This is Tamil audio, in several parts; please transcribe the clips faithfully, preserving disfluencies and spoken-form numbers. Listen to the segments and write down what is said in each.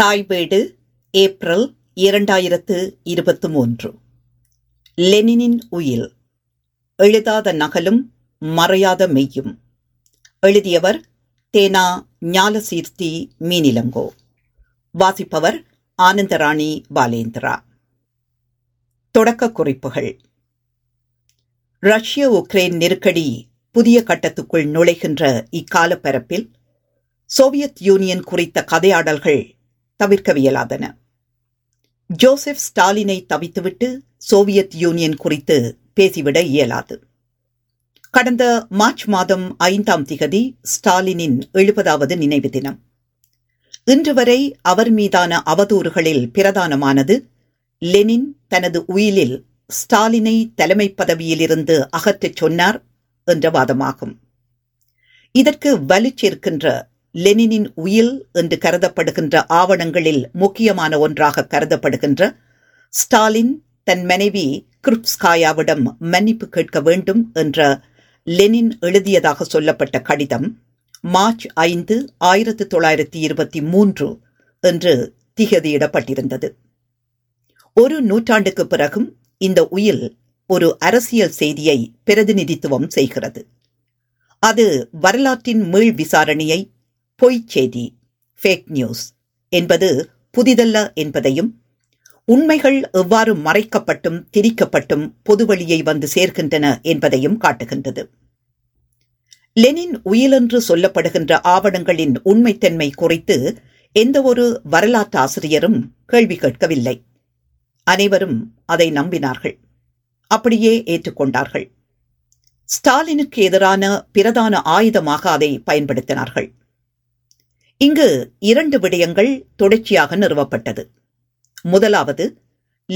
தாய்வேடு ஏப்ரல் இரண்டாயிரத்து இருபத்தி மூன்று. லெனினின் உயில். எழுதாத நகலும் மறையாத மெய்யும். எழுதியவர் தேனா ஞாலசீர்த்தி மீனிலங்கோ. வாசிப்பவர் ஆனந்தராணி பாலேந்திரா. தொடக்க குறிப்புகள். ரஷ்ய உக்ரைன் நெருக்கடி புதிய கட்டத்துக்குள் நுழைகின்ற இக்கால பரப்பில் சோவியத் யூனியன் குறித்த கதையாடல்கள் தவிர்க்கவியலாதன. ஜோசப் ஸ்டாலினை தவித்துவிட்டு சோவியத் யூனியன் குறித்து பேசிவிட இயலாது. கடந்த மார்ச் மாதம் ஐந்தாம் திகதி ஸ்டாலினின் எழுபதாவது நினைவு தினம். இன்று வரை அவர் மீதான அவதூறுகளில் பிரதானமானது லெனின் தனது உயிலில் ஸ்டாலினை தலைமை பதவியிலிருந்து அகற்றச் சொன்னார் என்ற வாதமாகும். இதற்கு வலுச்சேர்க்கின்ற லெனினின் உயில் என்று கருதப்படுகின்ற ஆவணங்களில் முக்கியமான ஒன்றாக கருதப்படுகின்ற ஸ்டாலின் தன் மனைவி கிருப்ஸ்காயாவிடம் மன்னிப்பு கேட்க வேண்டும் என்ற லெனின் எழுதியதாக சொல்லப்பட்ட கடிதம் மார்ச் ஐந்து ஆயிரத்தி தொள்ளாயிரத்தி இருபத்தி மூன்று என்று திகதியிடப்பட்டிருந்தது. ஒரு நூற்றாண்டுக்கு பிறகும் இந்த உயில் ஒரு அரசியல் செய்தியை பிரதிநிதித்துவம் செய்கிறது. அது வரலாற்றின் மீள் விசாரணையை பொய்ச் செய்தி ஃபேக் நியூஸ் என்பது புதிதல்ல என்பதையும், உண்மைகள் எவ்வாறு மறைக்கப்பட்டும் திரிக்கப்பட்டும் பொதுவெளியை வந்து சேர்க்கின்றன என்பதையும் காட்டுகின்றது. லெனின் உயிலென்று சொல்லப்படுகின்ற ஆவணங்களின் உண்மைத்தன்மை குறித்து எந்தவொரு வரலாற்றாசிரியரும் கேள்வி கேட்கவில்லை. அனைவரும் அதை நம்பினார்கள், அப்படியே ஏற்றுக்கொண்டார்கள். ஸ்டாலினுக்கு எதிரான பிரதான ஆயுதமாக அதை பயன்படுத்தினார்கள். இங்கு இரண்டு விடயங்கள் தொடர்ச்சியாக நிறுவப்பட்டது. முதலாவது,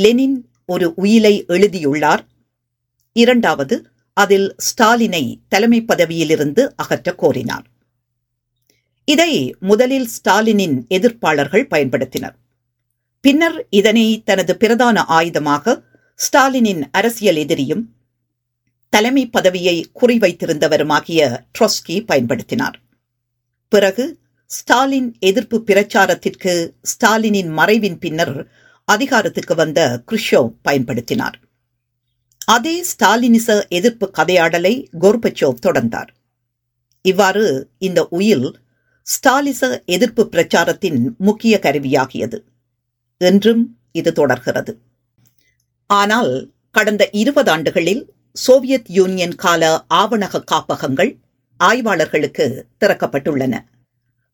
லெனின் ஒரு உயிலை எழுதியுள்ளார். இரண்டாவது, அதில் ஸ்டாலினை தலைமை பதவியிலிருந்து அகற்றக் கோரினார். இதை முதலில் ஸ்டாலினின் எதிர்ப்பாளர்கள் பயன்படுத்தினர். பின்னர் இதனை தனது பிரதான ஆயுதமாக ஸ்டாலினின் அரசியல் எதிரியும் தலைமை பதவியை குறிவைத்திருந்தவருமாகிய ட்ரொஸ்கி பயன்படுத்தினார். பிறகு ஸ்டாலின் எதிர்ப்பு பிரச்சாரத்திற்கு ஸ்டாலினின் மறைவின் பின்னர் அதிகாரத்துக்கு வந்த க்ருஷ்சேவ் பயன்படுத்தினார். அதே ஸ்டாலினிச எதிர்ப்பு கதையாடலை கோர்பச்சேவ் தொடர்ந்தார். இவ்வாறு இந்த உயில் ஸ்டாலினிச எதிர்ப்பு பிரச்சாரத்தின் முக்கிய கருவியாகியது. என்றும் இது தொடர்கிறது. ஆனால் கடந்த இருபது ஆண்டுகளில் சோவியத் யூனியன் கால ஆவணக காப்பகங்கள் ஆய்வாளர்களுக்கு திறக்கப்பட்டுள்ளன.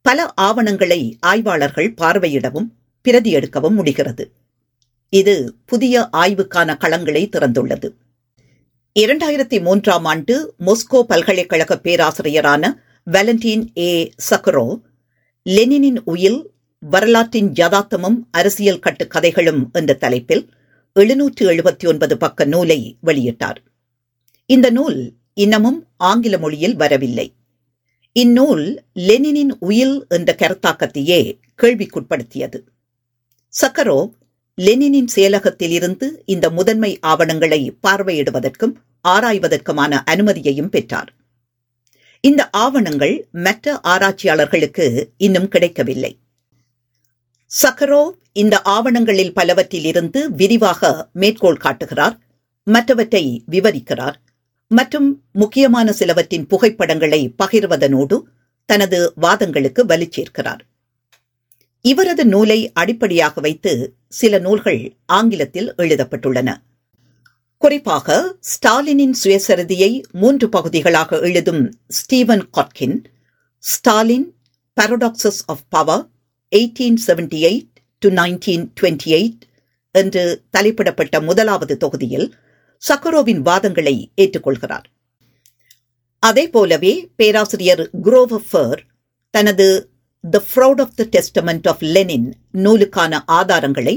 பல ஆவணங்களை ஆய்வாளர்கள் பார்வையிடவும் பிரதி எடுக்கவும் முடிகிறது. இது புதிய ஆய்வுக்கான களங்களை திறந்துள்ளது. இரண்டாயிரத்தி மூன்றாம் ஆண்டு மொஸ்கோ பல்கலைக்கழக பேராசிரியரான வேலண்டின் ஏ சக்கரோ லெனினின் உயில் வரலாற்றின் யதார்த்தமும் அரசியல் கட்டுக்கதைகளும் என்ற தலைப்பில் எழுநூற்று எழுபத்தி ஒன்பது பக்க நூலை வெளியிட்டார். இந்த நூல் இன்னமும் ஆங்கில மொழியில் வரவில்லை. இந்நூல் லெனினின் உயில் என்ற கருத்தாக்கத்தையே கேள்விக்குட்படுத்தியது. சக்கரோவ் லெனினின் செயலகத்தில் இருந்து இந்த முதன்மை ஆவணங்களை பார்வையிடுவதற்கும் ஆராய்வதற்குமான அனுமதியையும் பெற்றார். இந்த ஆவணங்கள் மற்ற ஆராய்ச்சியாளர்களுக்கு இன்னும் கிடைக்கவில்லை. சக்கரோவ் இந்த ஆவணங்களில் பலவற்றிலிருந்து விரிவாக மேற்கோள் காட்டுகிறார், மற்றவற்றை விவரிக்கிறார் மற்றும் முக்கியமான சிலவற்றின் புகைப்படங்களை பகிர்வதனோடு தனது வாதங்களுக்கு வலு சேர்க்கிறார். இவரது நூலை அடிப்படையாக வைத்து சில நூல்கள் ஆங்கிலத்தில் எழுதப்பட்டுள்ளன. குறிப்பாக ஸ்டாலினின் சுயசரிதியை மூன்று பகுதிகளாக எழுதும் Stephen Kotkin Stalin paradoxes of power eighteen seventy eight to nineteen twenty eight என்று தலைப்பிடப்பட்ட முதலாவது தொகுதியில் சக்கரோவின் வாதங்களை ஏற்றுக்கொள்கிறார். அதே போலவே பேராசிரியர் குரோவர் தனது the fraud of the testament of Lenin நூலுக்கான ஆதாரங்களை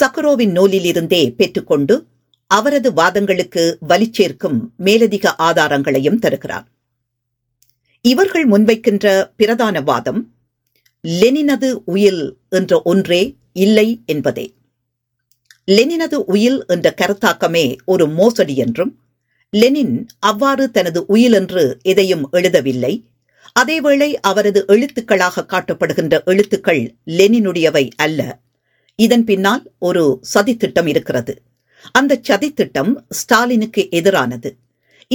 சக்கரோவின் நூலிலிருந்தே பெற்றுக்கொண்டு அவரது வாதங்களுக்கு வலிச்சேர்க்கும் மேலதிக ஆதாரங்களையும் தருகிறார். இவர்கள் முன்வைக்கின்ற பிரதான வாதம் லெனினது உயில் என்ற ஒன்றே இல்லை என்பதே. லெனினது உயில் என்ற கருத்தாக்கமே ஒரு மோசடி என்றும், லெனின் அவ்வாறு தனது உயில் என்று எதையும் எழுதவில்லை, அதேவேளை அவரது எழுத்துக்களாக காட்டப்படுகின்ற எழுத்துக்கள் லெனினுடையவை அல்ல. இதன் பின்னால் ஒரு சதித்திட்டம் இருக்கிறது. அந்த சதித்திட்டம் ஸ்டாலினுக்கு எதிரானது.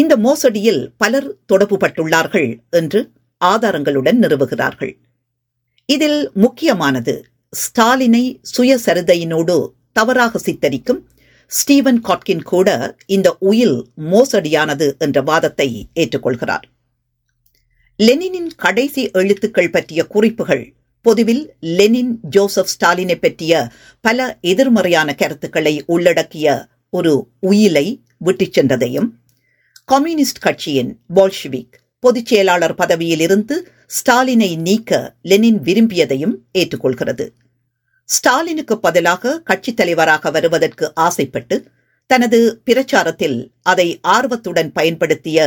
இந்த மோசடியில் பலர் தொடர்புபட்டுள்ளார்கள் என்று ஆதாரங்களுடன் நிறுவுகிறார்கள். இதில் முக்கியமானது ஸ்டாலினை சுயசரிதையினோடு தவறாக சித்தரிக்கும் ஸ்டீவன் காட்கின் கூட இந்த உயில் மோசடியானது என்ற வாதத்தை ஏற்றுக்கொள்கிறார். லெனினின் கடைசி எழுத்துக்கள் பற்றிய குறிப்புகள் பொதுவில் லெனின் ஜோசப் ஸ்டாலினை பற்றிய பல எதிர்மறையான கருத்துக்களை உள்ளடக்கிய ஒரு உயிலை விட்டுச் சென்றதையும், கம்யூனிஸ்ட் கட்சியின் போல்ஷிவிக் பொதுச் செயலாளர் பதவியில் இருந்து ஸ்டாலினை நீக்க லெனின் விரும்பியதையும் ஏற்றுக்கொள்கிறது. ஸ்டாலினுக்கு பதிலாக கட்சித் தலைவராக வருவதற்கு ஆசைப்பட்டு தனது பிரச்சாரத்தில் அதை ஆர்வத்துடன் பயன்படுத்திய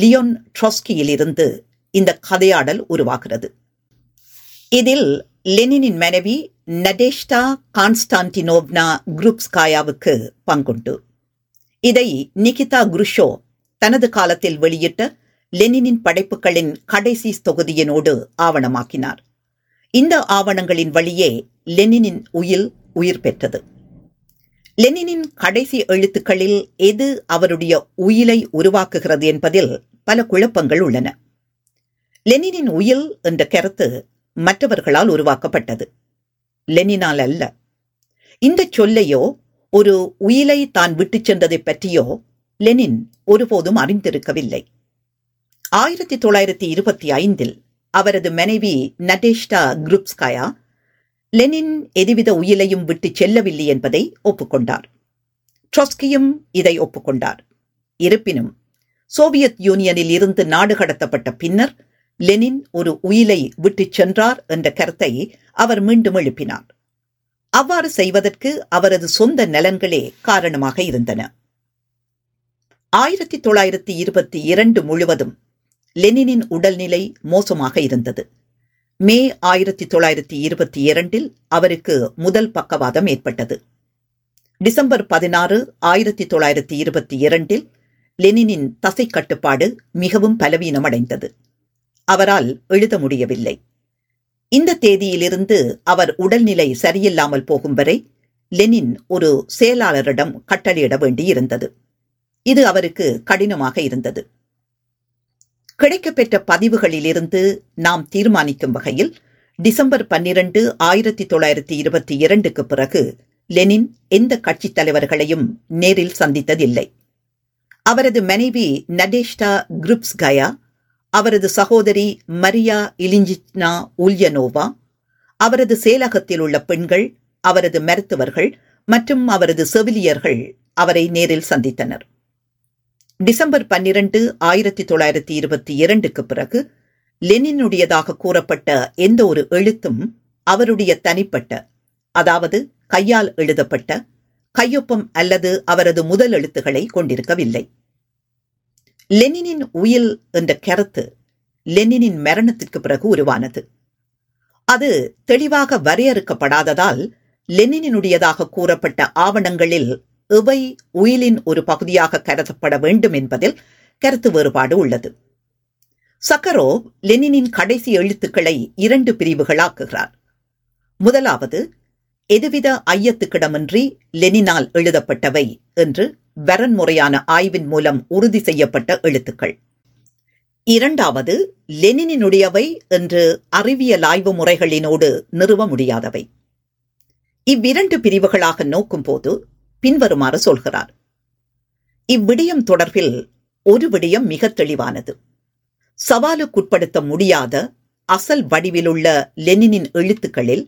லியோன் ட்ரொஸ்கியிலிருந்து இந்த கதையாடல் உருவாகிறது. இதில் லெனினின் மனைவி நடேஷ்டா கான்ஸ்டான்டினோவ்னா குரூப்ஸ்காயாவுக்கு பங்குண்டு. இதை நிகிதா குருஷோ தனது காலத்தில் வெளியிட்ட லெனினின் படைப்புகளின் கடைசி தொகுதியினோடு ஆவணமாக்கினார். இந்த ஆவணங்களின் வழியே லெனினின் உயில் உயிர் பெற்றது. லெனினின் கடைசி எழுத்துக்களில் எது அவருடைய உயிலை உருவாக்குகிறது என்பதில் பல குழப்பங்கள் உள்ளன. லெனினின் உயில் என்ற கருத்து மற்றவர்களால் உருவாக்கப்பட்டது, லெனினால் அல்ல. இந்த சொல்லையோ ஒரு உயிலை தான் விட்டு சென்றதை பற்றியோ லெனின் ஒருபோதும் அறிந்திருக்கவில்லை. ஆயிரத்தி தொள்ளாயிரத்தி இருபத்தி ஐந்தில் அவரது மனைவி நடேஷ்டா குரூப்ஸ்காயா லெனின் எதுவித உயிலையும் விட்டு செல்லவில்லை என்பதை ஒப்புக்கொண்டார். ட்ரொஸ்கியும் இதை ஒப்புக்கொண்டார். இருப்பினும் சோவியத் யூனியனில் இருந்து நாடு கடத்தப்பட்ட பின்னர் லெனின் ஒரு உயிலை விட்டு சென்றார் என்ற கருத்தை அவர் மீண்டும் எழுப்பினார். அவ்வாறு செய்வதற்கு அவரது சொந்த நலன்களே காரணமாக இருந்தன. ஆயிரத்தி தொள்ளாயிரத்தி இருபத்தி இரண்டு முழுவதும் லெனினின் உடல்நிலை மோசமாக இருந்தது. மே ஆயிரத்தி தொள்ளாயிரத்தி இருபத்தி இரண்டில் அவருக்கு முதல் பக்கவாதம் ஏற்பட்டது. டிசம்பர் பதினாறு ஆயிரத்தி தொள்ளாயிரத்தி இருபத்தி இரண்டில் லெனினின் தசை கட்டுப்பாடு மிகவும் பலவீனமடைந்தது. அவரால் எழுத முடியவில்லை. இந்த தேதியிலிருந்து அவர் உடல்நிலை சரியில்லாமல் போகும் வரை லெனின் ஒரு செயலாளரிடம் கட்டளையிட வேண்டியிருந்தது. இது அவருக்கு கடினமாக இருந்தது. கிடைக்கப்பெற்ற பதிவுகளிலிருந்து நாம் தீர்மானிக்கும் வகையில் டிசம்பர் பன்னிரண்டு ஆயிரத்தி தொள்ளாயிரத்தி இருபத்தி இரண்டுக்கு பிறகு லெனின் எந்த கட்சித் தலைவர்களையும் நேரில் சந்தித்ததில்லை. அவரது மனைவி நடேஷ்டா குரூப்ஸ்காயா, அவரது சகோதரி மரியா இலிஞ்சிச்னா உல்யனோவா, அவரது செயலகத்தில் உள்ள பெண்கள், அவரது மருத்துவர்கள் மற்றும் அவரது செவிலியர்கள் அவரை நேரில் சந்தித்தனர். டிசம்பர் பன்னிரண்டு ஆயிரத்தி தொள்ளாயிரத்தி இருபத்தி இரண்டுக்கு பிறகு லெனினுடையதாக கூறப்பட்ட எந்த ஒரு எழுத்தும் அவருடைய தனிப்பட்ட, அதாவது கையால் எழுதப்பட்ட, கையொப்பம் அல்லது அவரது முதல் எழுத்துக்களை கொண்டிருக்கவில்லை. லெனினின் உயில் என்ற கருத்து லெனினின் மரணத்திற்கு பிறகு உருவானது. அது தெளிவாக வரையறுக்கப்படாததால் லெனினுடையதாக கூறப்பட்ட ஆவணங்களில் இவை உயிலின் ஒரு பகுதியாக கருதப்பட வேண்டும் என்பதில் கருத்து வேறுபாடு உள்ளது. சக்கரோவ் லெனினின் கடைசி எழுத்துக்களை இரண்டு பிரிவுகளாக்குகிறார். முதலாவது எதுவித ஐயத்துக்கிடமின்றி லெனினால் எழுதப்பட்டவை என்று வரன்முறையான ஆய்வின் மூலம் உறுதி செய்யப்பட்ட எழுத்துக்கள். இரண்டாவது லெனினுடையவை என்று அறிவியல் ஆய்வு முறைகளினோடு நிறுவ முடியாதவை. இவ்விரண்டு பிரிவுகளாக நோக்கும் போது பின்வருமாறு சொல்கிறார். இவ்விடயம் தொடர்பில் ஒரு விடயம் மிக தெளிவானது. சவாலுக்குட்படுத்த முடியாத அசல் வடிவிலுள்ள லெனினின் எழுத்துக்களில்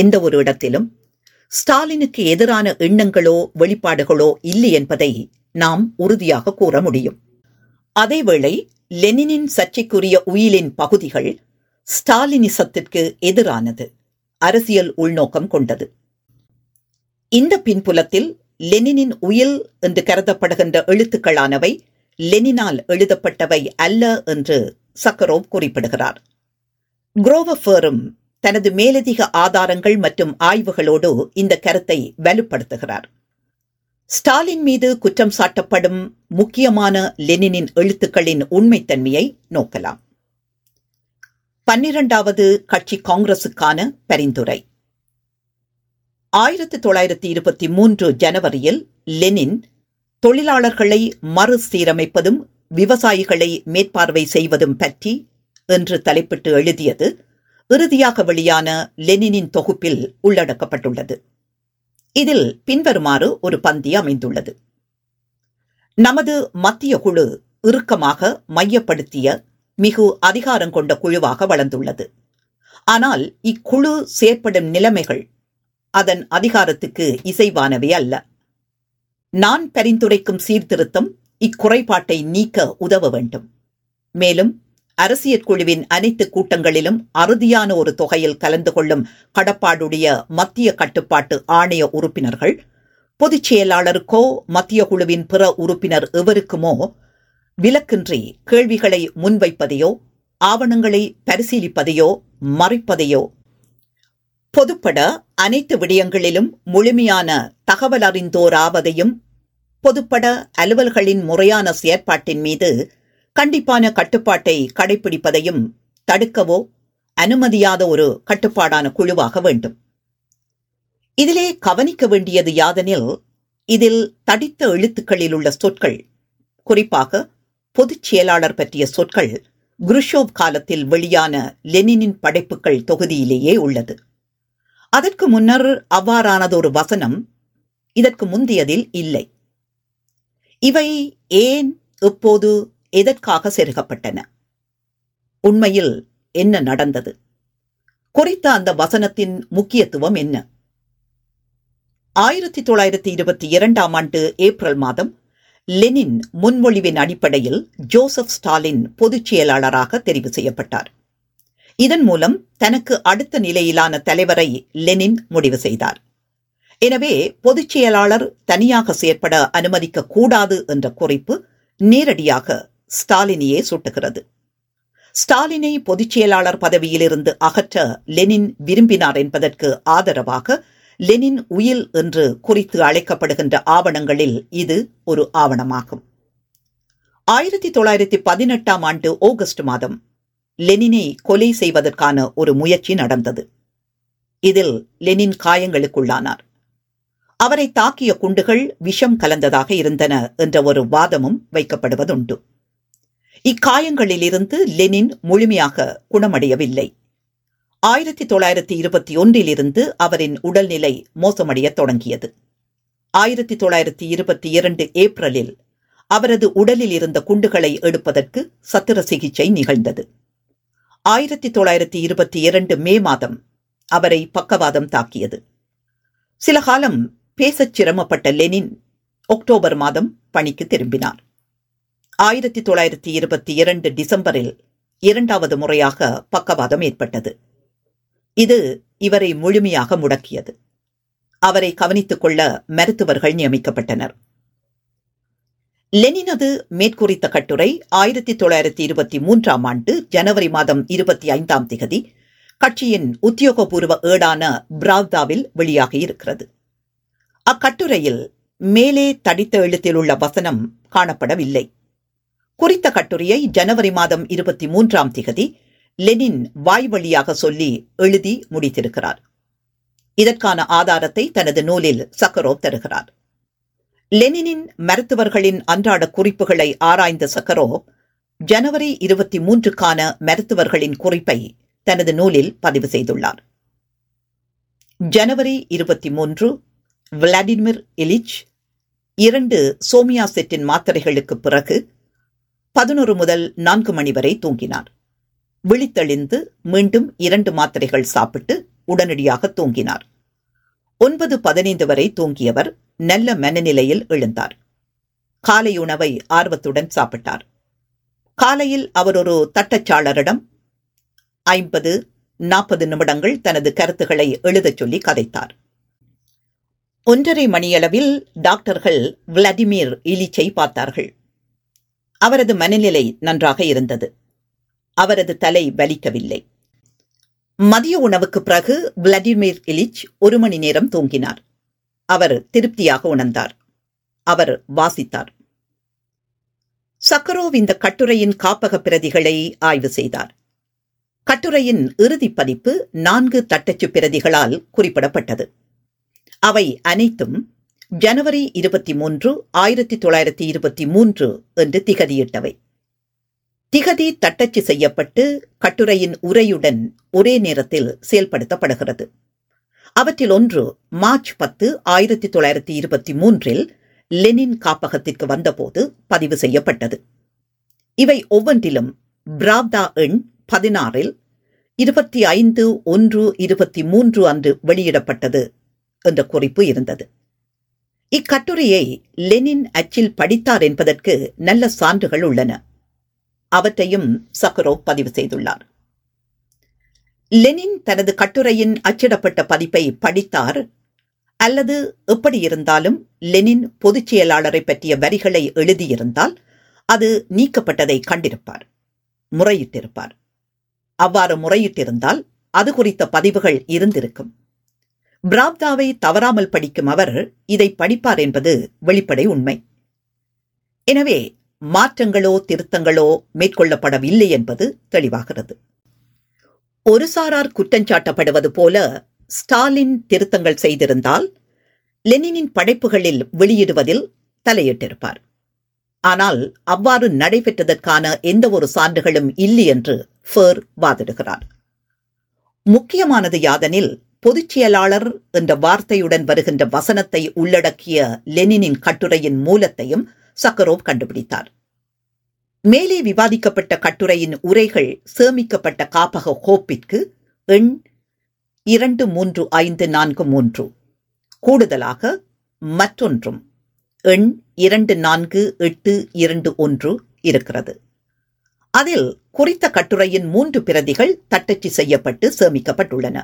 எந்த ஒரு இடத்திலும் ஸ்டாலினுக்கு எதிரான எண்ணங்களோ வெளிப்பாடுகளோ இல்லை என்பதை நாம் உறுதியாக கூற முடியும். அதேவேளை லெனினின் சர்ச்சைக்குரிய உயிலின் பகுதிகள் ஸ்டாலினிசத்திற்கு எதிரானது, அரசியல் உள்நோக்கம் கொண்டது. இந்த பின்புலத்தில் லெனினின் உயில் என்று கருதப்படுகின்ற எழுத்துக்களானவை லெனினால் எழுதப்பட்டவை அல்ல என்று சக்கரோவ் குறிப்பிடுகிறார். குரோவஃபரும் தனது மேலதிக ஆதாரங்கள் மற்றும் ஆய்வுகளோடு இந்த கருத்தை வலுப்படுத்துகிறார். ஸ்டாலின் மீது குற்றம் சாட்டப்படும் முக்கியமான லெனினின் எழுத்துக்களின் உண்மைத்தன்மையை நோக்கலாம். பன்னிரண்டாவது கட்சி காங்கிரசுக்கான பரிந்துரை. ஆயிரத்தி தொள்ளாயிரத்தி இருபத்தி மூன்று ஜனவரியில் லெனின் தொழிலாளர்களை மறுசீரமைப்பதும் விவசாயிகளை மேற்பார்வை செய்வதும் பற்றி என்று தலைப்பிட்டு எழுதியது இறுதியாக வெளியான லெனினின் தொகுப்பில் உள்ளடக்கப்பட்டுள்ளது. இதில் பின்வருமாறு ஒரு பந்தி அமைந்துள்ளது. நமது மத்திய குழு இறுக்கமாக மையப்படுத்திய மிகு அதிகாரம் கொண்ட குழுவாக வளர்ந்துள்ளது. ஆனால் இக்குழு செயற்படும் நிலைமைகள் அதன் அதிகாரத்துக்கு இசைவானவை அல்ல. நான் பரிந்துரைக்கும் சீர்திருத்தம் இக்குறைபாட்டை நீக்க உதவ வேண்டும். மேலும் அரசியற் குழுவின் அனைத்து கூட்டங்களிலும் அறுதியான ஒரு தொகையில் கலந்து கொள்ளும் கடப்பாடுடைய மத்திய கட்டுப்பாட்டு ஆணைய உறுப்பினர்கள் பொதுச் செயலாளருக்கோ மத்திய குழுவின் பிற உறுப்பினர் எவருக்குமோ விலக்கின்றி கேள்விகளை முன்வைப்பதையோ ஆவணங்களை பரிசீலிப்பதையோ மறைப்பதையோ பொதுப்பட அனைத்து விடயங்களிலும் முழுமையான தகவல் அறிந்தோராவதையும் பொதுப்பட அலுவல்களின் முறையான செயற்பாட்டின் மீது கண்டிப்பான கட்டுப்பாட்டை கடைபிடிப்பதையும் தடுக்கவோ அனுமதியாத ஒரு கட்டுப்பாடான குழுவாக வேண்டும். இதிலே கவனிக்க வேண்டியது யாதெனில், இதில் தடித்த எழுத்துக்களில் உள்ள சொற்கள், குறிப்பாக பொதுச் செயலாளர் பற்றிய சொற்கள், குருஷோவ் காலத்தில் வெளியான லெனினின் படைப்புகள் தொகுதியிலேயே உள்ளது. அதற்கு முன்னர் அவ்வாறானதொரு வசனம் இதற்கு முந்தையதில் இல்லை. இவை ஏன், எப்போது, எதற்காக செருகப்பட்டன? உண்மையில் என்ன நடந்தது? குறித்த அந்த வசனத்தின் முக்கியத்துவம் என்ன? ஆயிரத்தி தொள்ளாயிரத்தி இருபத்தி இரண்டாம் ஆண்டு ஏப்ரல் மாதம் லெனின் முன்மொழிவின் அடிப்படையில் ஜோசப் ஸ்டாலின் பொதுச் செயலாளராக தெரிவு செய்யப்பட்டார். இதன் மூலம் தனக்கு அடுத்த நிலையிலான தலைவரை லெனின் முடிவு செய்தார். எனவே பொதுச் செயலாளர் தனியாக செயற்பட அனுமதிக்க கூடாது என்ற குறிப்பு நேரடியாக ஸ்டாலினையே சுட்டுகிறது. ஸ்டாலினை பொதுச் செயலாளர் பதவியிலிருந்து அகற்ற லெனின் விரும்பினார் என்பதற்கு ஆதரவாக லெனின் உயில் என்று குறித்து அழைக்கப்படுகின்ற ஆவணங்களில் இது ஒரு ஆவணமாகும். ஆயிரத்தி தொள்ளாயிரத்தி பதினெட்டாம் ஆண்டு ஆகஸ்ட் மாதம் லெனினை கொலை செய்வதற்கான ஒரு முயற்சி நடந்தது. இதில் லெனின் காயங்களுக்குள்ளானார். அவரை தாக்கிய குண்டுகள் விஷம் கலந்ததாக இருந்தன என்ற ஒரு வாதமும் வைக்கப்படுவதுண்டு. இக்காயங்களிலிருந்து லெனின் முழுமையாக குணமடையவில்லை. ஆயிரத்தி தொள்ளாயிரத்தி இருபத்தி ஒன்றிலிருந்து அவரின் உடல்நிலை மோசமடைய தொடங்கியது. ஆயிரத்தி தொள்ளாயிரத்தி இருபத்தி இரண்டு ஏப்ரலில் அவரது உடலில் இருந்த குண்டுகளை எடுப்பதற்கு சத்திர சிகிச்சை நிகழ்ந்தது. ஆயிரத்தி தொள்ளாயிரத்தி இருபத்தி இரண்டு மே மாதம் அவரை பக்கவாதம் தாக்கியது. சில காலம் பேசச் சிரமப்பட்ட லெனின் அக்டோபர் மாதம் பணிக்கு திரும்பினார். ஆயிரத்தி தொள்ளாயிரத்தி இருபத்தி இரண்டு டிசம்பரில் இரண்டாவது முறையாக பக்கவாதம் ஏற்பட்டது. இது இவரை முழுமையாக முடக்கியது. அவரை கவனித்துக் கொள்ள மருத்துவர்கள் நியமிக்கப்பட்டனர். லெனினது மேற்குறித்த கட்டுரை ஆயிரத்தி தொள்ளாயிரத்தி இருபத்தி மூன்றாம் ஆண்டு ஜனவரி மாதம் இருபத்தி ஐந்தாம் திகதி கட்சியின் உத்தியோகபூர்வ ஏடான பிராவ்தாவில் வெளியாகி இருக்கிறது. அக்கட்டுரையில் மேலே தடித்த எழுத்தில் உள்ள வசனம் காணப்படவில்லை. குறித்த கட்டுரையை ஜனவரி மாதம் இருபத்தி மூன்றாம் திகதி லெனின் வாய்வழியாக சொல்லி எழுதி முடித்திருக்கிறார். இதற்கான ஆதாரத்தை தனது நூலில் சக்கரோவ் தருகிறார். லெனினின் மருத்துவர்களின் அன்றாட குறிப்புகளை ஆராய்ந்த சக்கரோவ் ஜனவரி இருபத்தி மூன்றுக்கான மருத்துவர்களின் குறிப்பை தனது நூலில் பதிவு செய்துள்ளார். ஜனவரி இருபத்தி மூன்று விளாடிமிர் இலிச் இரண்டு சோமியா செட்டின் மாத்திரைகளுக்கு பிறகு பதினொரு முதல் நான்கு மணி வரை தூங்கினார். விழித்தெழுந்து மீண்டும் இரண்டு மாத்திரைகள் சாப்பிட்டு உடனடியாக தூங்கினார். ஒன்பது பதினைந்து வரை தூங்கியவர் நல்ல மனநிலையில் எழுந்தார். காலை உணவை ஆர்வத்துடன் சாப்பிட்டார். காலையில் அவர் ஒரு தட்டச்சாளரிடம் ஐம்பது நாற்பது நிமிடங்கள் தனது கருத்துக்களை எழுதச் சொல்லி கதைத்தார். ஒன்றரை மணியளவில் டாக்டர்கள் விளாடிமிர் இலிச்சை பார்த்தார்கள். அவரது மனநிலை நன்றாக இருந்தது. அவரது தலை வலிக்கவில்லை. மதிய உணவுக்கு பிறகு விளாடிமிர் இலிச் ஒரு மணி நேரம் தூங்கினார். அவர் திருப்தியாக உணர்ந்தார். அவர் வாசித்தார். சக்கரோவ் இந்த கட்டுரையின் காப்பக பிரதிகளை ஆய்வு செய்தார். கட்டுரையின் இறுதிப் பதிப்பு நான்கு தட்டச்சு பிரதிகளால் குறிப்பிடப்பட்டது. அவை அனைத்தும் ஜனவரி இருபத்தி மூன்று ஆயிரத்தி தொள்ளாயிரத்தி இருபத்தி மூன்று என்று திகதியிட்டவை. திகதி தட்டச்சு செய்யப்பட்டு கட்டுரையின் உரையுடன் ஒரே நேரத்தில் செயல்படுத்தப்படுகிறது. அவற்றில் ஒன்று மார்ச் பத்து ஆயிரத்தி தொள்ளாயிரத்தி இருபத்தி மூன்றில் லெனின் காப்பகத்திற்கு வந்தபோது பதிவு செய்யப்பட்டது. இவை ஒவ்வொன்றிலும் பிராவ்தா எண் பதினாறில் இருபத்தி ஐந்து ஒன்று இருபத்தி மூன்று அன்று வெளியிடப்பட்டது என்ற குறிப்பு இருந்தது. இக்கட்டுரையை லெனின் அச்சில் படித்தார் என்பதற்கு நல்ல சான்றுகள் உள்ளன. அவற்றையும் சக்கரோவ் பதிவு செய்துள்ளார். லெனின் தனது கட்டுரையின் அச்சிடப்பட்ட பதிப்பை படித்தார் அல்லது எப்படி இருந்தாலும் லெனின் பொதுச் செயலாளரை பற்றிய வரிகளை எழுதியிருந்தால் அது நீக்கப்பட்டதை கண்டிருப்பார், முறையிட்டிருப்பார். அவ்வாறு முறையிட்டிருந்தால் அது குறித்த பதிவுகள் இருந்திருக்கும். பிராவ்தாவை தவறாமல் படிக்கும் அவர் இதை படிப்பார் என்பது வெளிப்படை உண்மை. எனவே மாற்றங்களோ திருத்தங்களோ மேற்கொள்ளப்படவில்லை என்பது தெளிவாகிறது. ஒரு சாரார் குற்றஞ்சாட்டப்படுவது போல ஸ்டாலின் திருத்தங்கள் செய்திருந்தால் லெனினின் படைப்புகளில் வெளியிடுவதில் தலையிட்டிருப்பார். ஆனால் அவ்வாறு நடைபெற்றதற்கான எந்த ஒரு சான்றுகளும் இல்லை என்று ஃபேர் வாதிடுகிறார். முக்கியமானது யாதனில் பொதுச் செயலாளர் என்ற வார்த்தையுடன் வருகின்ற வசனத்தை உள்ளடக்கிய லெனினின் கட்டுரையின் மூலத்தையும் சக்கரோவ் கண்டுபிடித்தார். மேலே விவாதிக்கப்பட்ட கட்டுரையின் உரைகள் சேமிக்கப்பட்ட காப்பக கோப்பிற்கு எண் இரண்டு மூன்று ஐந்து நான்கு மூன்று, கூடுதலாக மற்றொன்றும் எண் இரண்டு நான்கு எட்டு இரண்டு ஒன்று இருக்கிறது. அதில் குறித்த கட்டுரையின் மூன்று பிரதிகள் தட்டச்சு செய்யப்பட்டு சேமிக்கப்பட்டுள்ளன.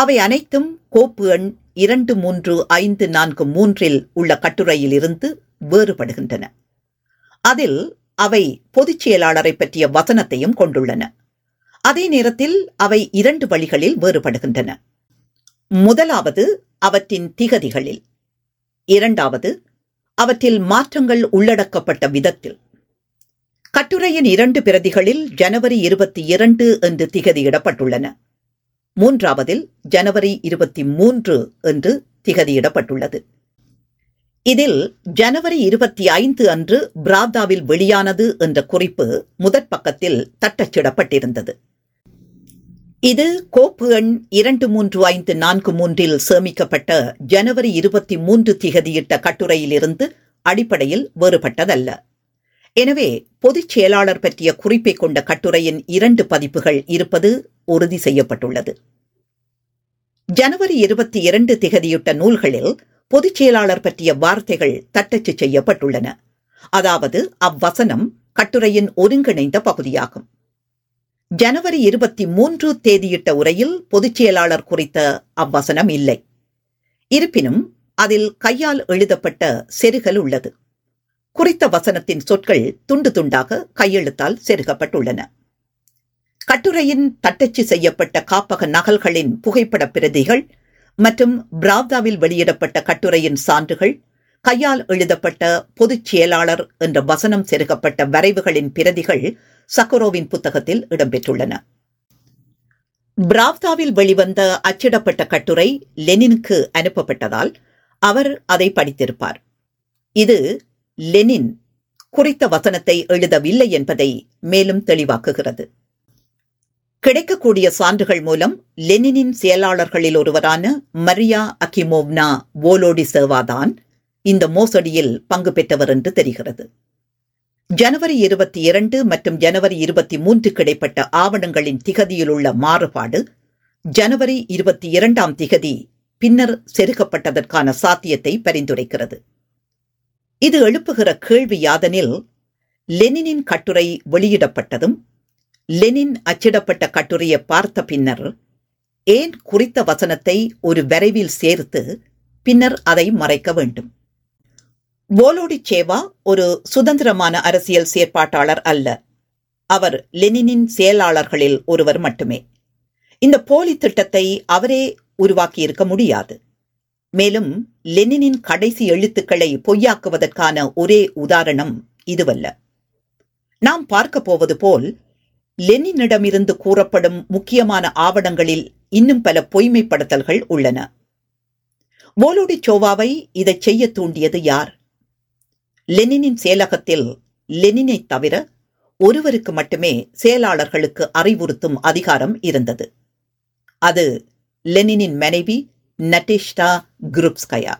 அவை அனைத்தும் கோப்பு எண் இரண்டு மூன்று ஐந்து நான்கு மூன்றில் உள்ள கட்டுரையில் இருந்து வேறுபடுகின்றன. அதில் அவை பொதுச் செயலாளரை பற்றிய வசனத்தையும் கொண்டுள்ளன. அதே நேரத்தில் அவை இரண்டு வழிகளில் வேறுபடுகின்றன. முதலாவது அவற்றின் திகதிகளில், இரண்டாவது அவற்றில் மாற்றங்கள் உள்ளடக்கப்பட்ட விதத்தில். கட்டுரையின் இரண்டு பிரதிகளில் ஜனவரி இருபத்தி இரண்டு என்று திகதியிடப்பட்டுள்ளன. மூன்றாவதில் ஜனவரி இருபத்தி மூன்று என்று திகதியிடப்பட்டுள்ளது. இதில் ஜனவரி இருபத்தி ஐந்து அன்று பிராவ்தாவில் வெளியானது என்ற குறிப்பு முதற் பக்கத்தில் தட்டச்சிடப்பட்டிருந்தது. இது கோப்பு எண் இரண்டு மூன்று ஐந்து நான்கு மூன்றில் சேமிக்கப்பட்ட ஜனவரி இருபத்தி மூன்று திகதியிட்ட கட்டுரையிலிருந்து அடிப்படையில் வேறுபட்டதல்ல. எனவே பொதுச் செயலாளர் பற்றிய குறிப்பை கொண்ட கட்டுரையின் இரண்டு பதிப்புகள் இருப்பது உறுதி செய்யப்பட்டுள்ளது. ஜனவரி இருபத்தி இரண்டு திகதியிட்ட நூல்களில் பொதுச் செயலாளர் பற்றிய வார்த்தைகள் தட்டச்சு செய்யப்பட்டுள்ளன. அதாவது அவ்வசனம் கட்டுரையின் ஒருங்கிணைந்த பகுதியாகும். ஜனவரி இருபத்தி மூன்று தேதியிட்ட உரையில் பொதுச் செயலாளர் குறித்த அவ்வசனம் இல்லை. இருப்பினும் அதில் கையால் எழுதப்பட்ட செருகல் உள்ளது. குறித்த வசனத்தின் சொற்கள் துண்டு துண்டாக கையெழுத்தால் செருகப்பட்டுள்ளன. கட்டுரையின் தட்டச்சு செய்யப்பட்ட காப்பக நகல்களின் புகைப்பட பிரதிகள் மற்றும் பிராவ்தாவில் வெளியிடப்பட்ட கட்டுரையின் சான்றுகள், கையால் எழுதப்பட்ட பொதுச் செயலாளர் என்ற வசனம் செருகப்பட்ட வரைவுகளின் பிரதிகள் சக்கரோவின் புத்தகத்தில் இடம்பெற்றுள்ளன. பிராவ்தாவில் வெளிவந்த அச்சிடப்பட்ட கட்டுரை லெனினுக்கு அனுப்பப்பட்டதால் அவர் அதை படித்திருப்பார். இது லெனின் குறித்த வசனத்தை எழுதவில்லை என்பதை மேலும் தெளிவாக்குகிறது. கிடைக்கக்கூடிய சான்றுகள் மூலம் லெனினின் செயலாளர்களில் ஒருவரான மரியா அகிமோவ்னா வோலோடிசேவாதான் இந்த மோசடியில் பங்கு பெற்றவர் என்று தெரிகிறது. ஜனவரி இருபத்தி இரண்டு மற்றும் ஜனவரி இருபத்தி மூன்று கிடைப்பட்ட ஆவணங்களின் திகதியில் உள்ள மாறுபாடு ஜனவரி இருபத்தி இரண்டாம் திகதி பின்னர் செருக்கப்பட்டதற்கான சாத்தியத்தை பரிந்துரைக்கிறது. இது எழுப்புகிற கேள்வி யாதனில் லெனினின் கட்டுரை வெளியிடப்பட்டதும் லெனின் அச்சிடப்பட்ட கட்டுரையை பார்த்த பின்னர் ஏன் குறித்த வசனத்தை ஒரு வரைவில் சேர்த்து பின்னர் அதை மறைக்க வேண்டும்? வோலோடிசேவா ஒரு சுதந்திரமான அரசியல் செயற்பாட்டாளர் அல்ல. அவர் லெனினின் செயலாளர்களில் ஒருவர் மட்டுமே. இந்த போலி திட்டத்தை அவரே உருவாக்கியிருக்க முடியாது. மேலும் லெனினின் கடைசி எழுத்துக்களை பொய்யாக்குவதற்கான ஒரே உதாரணம் இதுவல்ல. நாம் பார்க்க போவது போல் லெனினிடமிருந்து கூறப்படும் முக்கியமான ஆவணங்களில் இன்னும் பல பொய்மைப்படுத்தல்கள் உள்ளன. வோலோடிசோவாவை இதை செய்ய தூண்டியது யார்? லெனினின் செயலகத்தில் லெனினை தவிர ஒருவருக்கு மட்டுமே செயலாளர்களுக்கு அறிவுறுத்தும் அதிகாரம் இருந்தது. அது லெனினின் மனைவி நடேஷ்டா குருப்ஸ்கயா.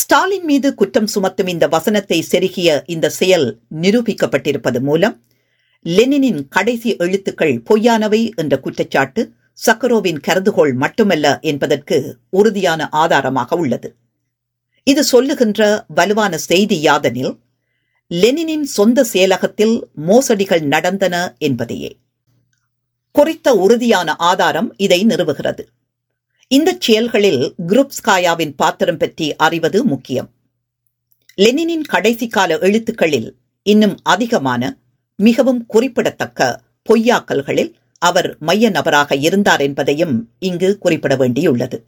ஸ்டாலின் மீது குற்றம் சுமத்தும் இந்த வசனத்தை செருகிய இந்த செயல் நிரூபிக்கப்பட்டிருப்பது மூலம் லெனினின் கடைசி எழுத்துக்கள் பொய்யானவை என்ற குற்றச்சாட்டு சக்கரோவின் கருதுகோள் மட்டுமல்ல என்பதற்கு உறுதியான ஆதாரமாக உள்ளது. இது சொல்லுகின்ற வலுவான செய்தி யாதெனில் லெனினின் சொந்த செயலகத்தில் மோசடிகள் நடந்தன என்பதையே. குறித்த உறுதியான ஆதாரம் இதை நிறுவுகிறது. இந்த செயல்களில் குருப்ஸ்காயாவின் பாத்திரம் பற்றி அறிவது முக்கியம். லெனினின் கடைசி கால எழுத்துக்களில் இன்னும் அதிகமான மிகவும் குறிப்பிடத்தக்க பொய்யாக்கல்களில் அவர் மைய நபராக இருந்தார் என்பதையும் இங்கு குறிப்பிட வேண்டியுள்ளது.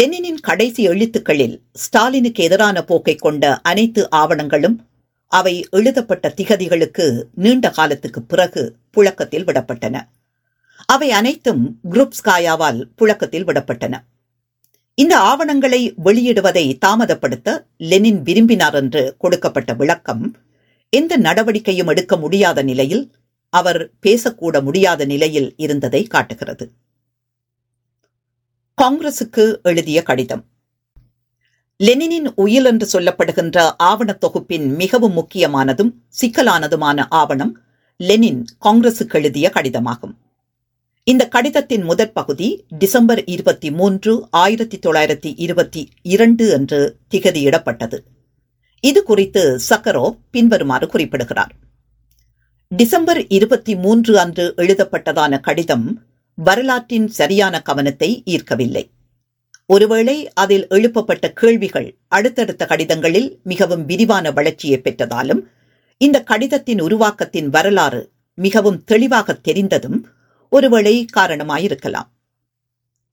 லெனினின் கடைசி எழுத்துக்களில் ஸ்டாலினுக்கு எதிரான போக்கை கொண்ட அனைத்து ஆவணங்களும் அவை எழுதப்பட்ட திகதிகளுக்கு நீண்ட காலத்துக்கு பிறகு புழக்கத்தில் விடப்பட்டன. அவை அனைத்தும் குருப்ஸ்காயாவால் புழக்கத்தில் விடப்பட்டன. இந்த ஆவணங்களை வெளியிடுவதை தாமதப்படுத்த லெனின் விரும்பினார் என்று கொடுக்கப்பட்ட விளக்கம் எந்த நடவடிக்கையும் எடுக்க முடியாத நிலையில், அவர் பேசக்கூட முடியாத நிலையில் இருந்ததை காட்டுகிறது. காங்கிரசுக்கு எழுதிய கடிதம். லெனினின் உயில் என்று சொல்லப்படுகின்ற ஆவண தொகுப்பின் மிகவும் முக்கியமானதும் சிக்கலானதுமான ஆவணம் லெனின் காங்கிரசுக்கு எழுதிய கடிதமாகும். இந்த கடிதத்தின் முதற் பகுதி டிசம்பர் இருபத்தி மூன்று ஆயிரத்தி தொள்ளாயிரத்தி இருபத்தி இரண்டு என்று திகதியிடப்பட்டது. இது குறித்து சக்கரோவ் பின்வருமாறு குறிப்பிடுகிறார். டிசம்பர் இருபத்தி மூன்று அன்று எழுதப்பட்டதான கடிதம் வரலாற்றின் சரியான கவனத்தை ஈர்க்கவில்லை. ஒருவேளை அதில் எழுப்பப்பட்ட கேள்விகள் அடுத்தடுத்த கடிதங்களில் மிகவும் விரிவான வளர்ச்சியை பெற்றதாலும் இந்த கடிதத்தின் உருவாக்கத்தின் வரலாறு மிகவும் தெளிவாக தெரிந்ததும் ஒருவேளை காரணமாயிருக்கலாம்.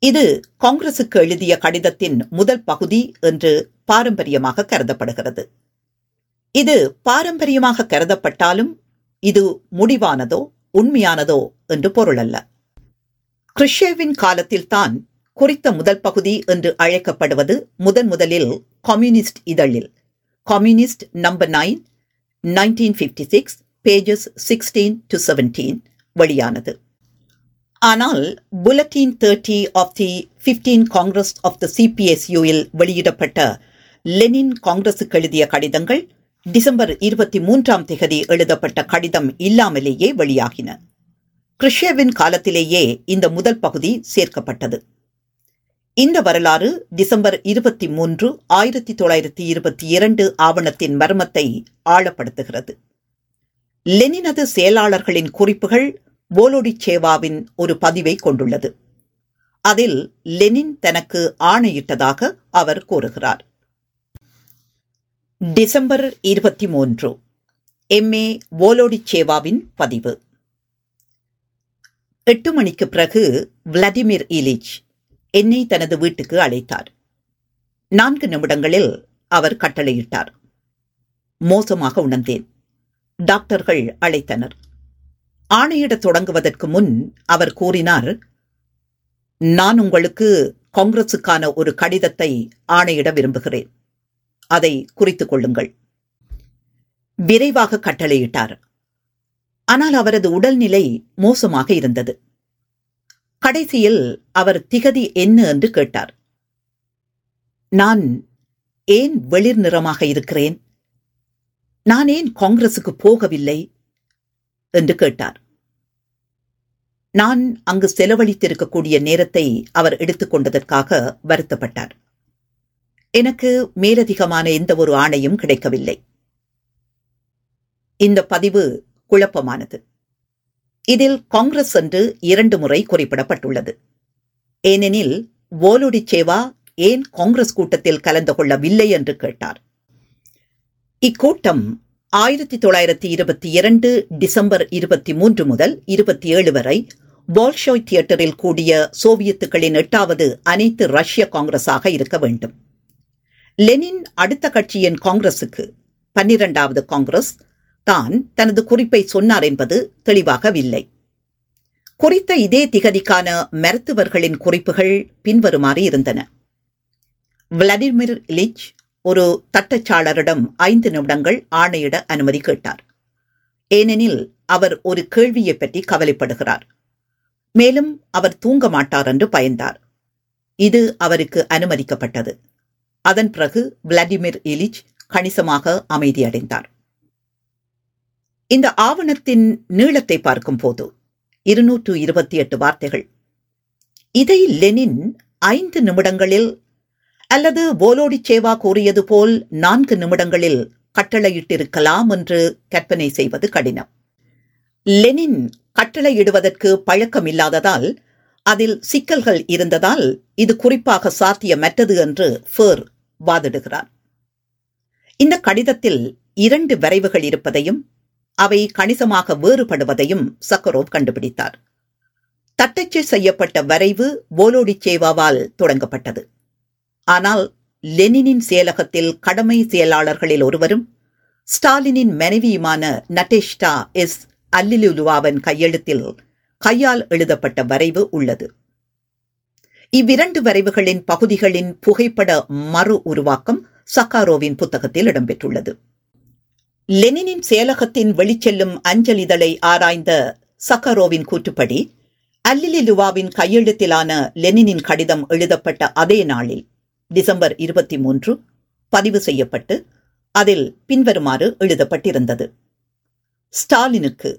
இது காங்கிரசுக்கு எழுதிய கடிதத்தின் முதல் பகுதி என்று பாரம்பரியமாக கருதப்படுகிறது. இது பாரம்பரியமாக கருதப்பட்டாலும் இது முடிவானதோ உண்மையானதோ என்று பொருளல்ல. கிருஷ்சேவின் காலத்தில்தான் குறித்த முதல் பகுதி என்று அழைக்கப்படுவது முதன் முதலில் கம்யூனிஸ்ட் இதழில் communist number nine nineteen fifty six pages sixteen to seventeen வெளியானது. ஆனால் bulletin thirty of the fifteen Congress of the சிபிஎஸ்யூவில் வெளியிடப்பட்ட லெனின் காங்கிரசுக்கு எழுதிய கடிதங்கள் டிசம்பர் இருபத்தி மூன்றாம் தேதி எழுதப்பட்ட கடிதம் இல்லாமலேயே வெளியாகின. கிருஷ்சேவின் காலத்திலேயே இந்த முதல் பகுதி சேர்க்கப்பட்டது. இந்த வரலாறு டிசம்பர் இருபத்தி மூன்று ஆயிரத்தி தொள்ளாயிரத்தி இருபத்தி இரண்டு ஆவணத்தின் மர்மத்தை ஆழப்படுத்துகிறது. லெனினது செயலாளர்களின் குறிப்புகள் வோலோடிசோவாவின் ஒரு பதிவை கொண்டுள்ளது. அதில் லெனின் தனக்கு ஆணையிட்டதாக அவர் கூறுகிறார். டிசம்பர் இருபத்தி மூன்று எம் ஏ வோலோடிசோவாவின் பதிவு. எட்டு மணிக்கு பிறகு விளாடிமிர் இலிச் என்னை தனது வீட்டுக்கு அழைத்தார். நான்கு நிமிடங்களில் அவர் கட்டளையிட்டார். மோசமாக உணர்ந்தேன். டாக்டர்கள் அழைத்தனர். ஆணையிட தொடங்குவதற்கு முன் அவர் கூறினார், நான் உங்களுக்கு காங்கிரசுக்கான ஒரு கடிதத்தை ஆணையிட விரும்புகிறேன். அதை குறித்துக் கொள்ளுங்கள். விரைவாக கட்டளையிட்டார். ஆனால் அவரது உடல்நிலை மோசமாக இருந்தது. கடைசியில் அவர் திகதி என்ன என்று கேட்டார். நான் ஏன் வெளிர் நிறமாக இருக்கிறேன், நான் ஏன் காங்கிரசுக்கு போகவில்லை என்று கேட்டார். நான் அங்கு செலவழித்திருக்கக்கூடிய நேரத்தை அவர் எடுத்துக்கொண்டதற்காக வருத்தப்பட்டார். எனக்கு மேலதிகமான எந்த ஒரு ஆணையும் கிடைக்கவில்லை. இந்த பதிவு குழப்பமானது. இதில் காங்கிரஸ் என்று இரண்டு முறை குறிப்பிடப்பட்டுள்ளது. ஏனெனில் வோலோடிசோவா ஏன் காங்கிரஸ் கூட்டத்தில் கலந்து கொள்ளவில்லை என்று கேட்டார். இக்கூட்டம் ஆயிரத்தி தொள்ளாயிரத்தி இருபத்தி இரண்டு டிசம்பர் இருபத்தி மூன்று முதல் இருபத்தி ஏழு வரை பால்ஷாய் தியேட்டரில் கூடிய சோவியத்துக்களின் எட்டாவது அனைத்து ரஷ்ய காங்கிரஸாக இருக்க வேண்டும். லெனின் அடுத்த கட்சியின் காங்கிரஸுக்கு பன்னிரண்டாவது காங்கிரஸ் தான் தனது குறிப்பை சொன்னார் என்பது தெளிவாகவில்லை. குறித்த இதே திகதிக்கான மருத்துவர்களின் குறிப்புகள் பின்வருமாறு இருந்தன. விளாடிமிர் இலிச் ஒரு தட்டச்சாளரிடம் ஐந்து நிமிடங்கள் ஆணையிட அனுமதி கேட்டார். ஏனெனில் அவர் ஒரு கேள்வியை பற்றி கவலைப்படுகிறார். மேலும் அவர் தூங்க மாட்டார் என்று பயந்தார். இது அவருக்கு அனுமதிக்கப்பட்டது. அதன் பிறகு விளாடிமிர் இலிச் கணிசமாக அமைதியடைந்தார். இந்த ஆவணத்தின் நீளத்தை பார்க்கும் போது இருநூற்று இருபத்தி எட்டு வார்த்தைகள். இதை லெனின் ஐந்து நிமிடங்களில் அல்லது போலோடிச்சேவா கூறியது போல் நான்கு நிமிடங்களில் கட்டளையிட்டிருக்கலாம் என்று கற்பனை செய்வது கடினம். லெனின் கட்டளையிடுவதற்கு பழக்கமில்லாததால் அதில் சிக்கல்கள் இருந்ததால் இது குறிப்பாக சாத்தியமற்றது என்று ஃபேர் வாதிடுகிறார். இந்த கடிதத்தில் இரண்டு வரைவுகள் இருப்பதையும் அவை கணிசமாக வேறுபடுவதையும் சக்கரோவ் கண்டுபிடித்தார். தட்டச்சு செய்யப்பட்ட வரைவு போலோடிச்சேவாவால் தொடங்கப்பட்டது. ஆனால் லெனினின் செயலகத்தில் கடமை செயலாளர்களில் ஒருவரும் ஸ்டாலினின் மனைவியுமான நட்டேஷ்டா எஸ் அல்லிலுவாவின் கையெழுத்தில் கையால் எழுதப்பட்ட வரைவு உள்ளது. இவ்விரண்டு வரைவுகளின் பகுதிகளின் புகைப்பட மறு உருவாக்கம் சக்காரோவின் புத்தகத்தில் இடம்பெற்றுள்ளது. லெனினின் செயலகத்தின் வெளிச்செல்லும் அஞ்சல் இதழை ஆராய்ந்த சக்காரோவின் கூற்றுப்படி அல்லிலுவாவின் கையெழுத்திலான லெனினின் கடிதம் எழுதப்பட்ட அதே நாளில் டிசம்பர் இருபத்தி மூன்று பதிவு செய்யப்பட்டு அதில் பின்வருமாறு எழுதப்பட்டிருந்தது. ஸ்டாலினுக்கு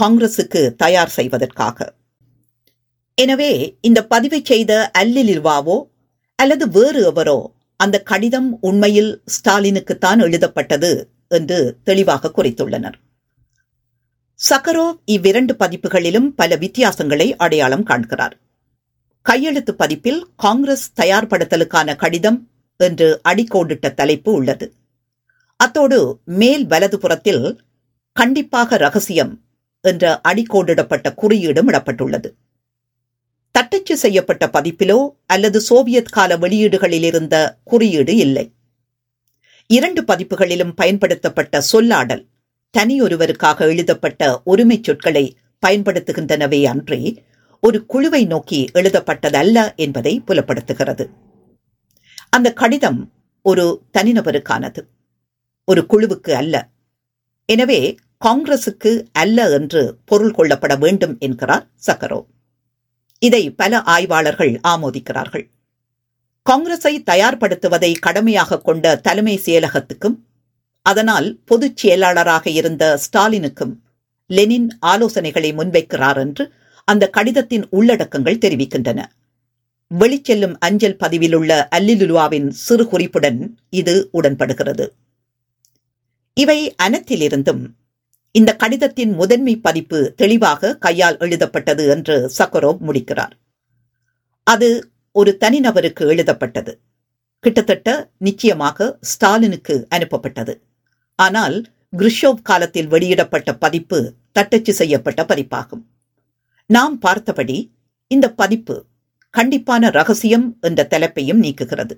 காங்கிரசுக்கு தயார் செய்வதற்காக. எனவே இந்த பதிவை செய்த அல்லிலிவாவோ அல்லது வேறு எவரோ அந்த கடிதம் உண்மையில் ஸ்டாலினுக்குத்தான் எழுதப்பட்டது என்று தெளிவாக குறித்துள்ளனர். சக்கரோவ் இவ்விரண்டு பதிப்புகளிலும் பல வித்தியாசங்களை அடையாளம் காண்கிறார். கையெழுத்து பதிப்பில் காங்கிரஸ் தயார்படுத்தலுக்கான கடிதம் என்று அடிக்கோடிட்ட தலைப்பு உள்ளது. அத்தோடு மேல் வலதுபுறத்தில் கண்டிப்பாக ரகசியம் என்ற அடிக்கோடிடப்பட்ட குறியீடும் இடப்பட்டுள்ளது. தட்டச்சு செய்யப்பட்ட பதிப்பிலோ அல்லது சோவியத் கால வெளியீடுகளில் இருந்த குறியீடு இல்லை. இரண்டு பதிப்புகளிலும் பயன்படுத்தப்பட்ட சொல்லாடல் தனியொருவருக்காக எழுதப்பட்ட ஒருமை சொற்களை பயன்படுத்துகின்றனவே அன்றி ஒரு குழுவை நோக்கி எழுதப்பட்டதல்ல என்பதை புலப்படுத்துகிறது. அந்த கடிதம் ஒரு தனிநபருக்கானது, ஒரு குழுவுக்கு அல்ல. எனவே காங்கிரசுக்கு அல்ல என்று பொருள் கொள்ளப்பட வேண்டும் என்கிறார் சக்கரோவ். இதை பல ஆய்வாளர்கள் ஆமோதிக்கிறார்கள். காங்கிரஸை தயார்படுத்துவதை கடமையாக கொண்ட தலைமை செயலகத்துக்கும் அதனால் பொதுச் செயலாளராக இருந்த ஸ்டாலினுக்கும் லெனின் ஆலோசனைகளை முன்வைக்கிறார் என்று அந்த கடிதத்தின் உள்ளடக்கங்கள் தெரிவிக்கின்றன. வெளிச்செல்லும் அஞ்சல் பதிவிலுள்ள அல்லிலுவாவின் சிறு குறிப்புடன் இது உடன்படுகிறது. இவை அனைத்திலிருந்தும் இந்த கடிதத்தின் முதன்மை பதிப்பு தெளிவாக கையால் எழுதப்பட்டது என்று சக்கரோவ் முடிக்கிறார். அது ஒரு தனிநபருக்கு எழுதப்பட்டது, கிட்டத்தட்ட நிச்சயமாக ஸ்டாலினுக்கு அனுப்பப்பட்டது. ஆனால் கிருஷ்சோவ் காலத்தில் வெளியிடப்பட்ட பதிப்பு தட்டச்சு செய்யப்பட்ட பதிப்பாகும். நாம் பார்த்தபடி இந்த பதிப்பு கண்டிப்பான ரகசியம் என்ற தலைப்பையும் நீக்குகிறது.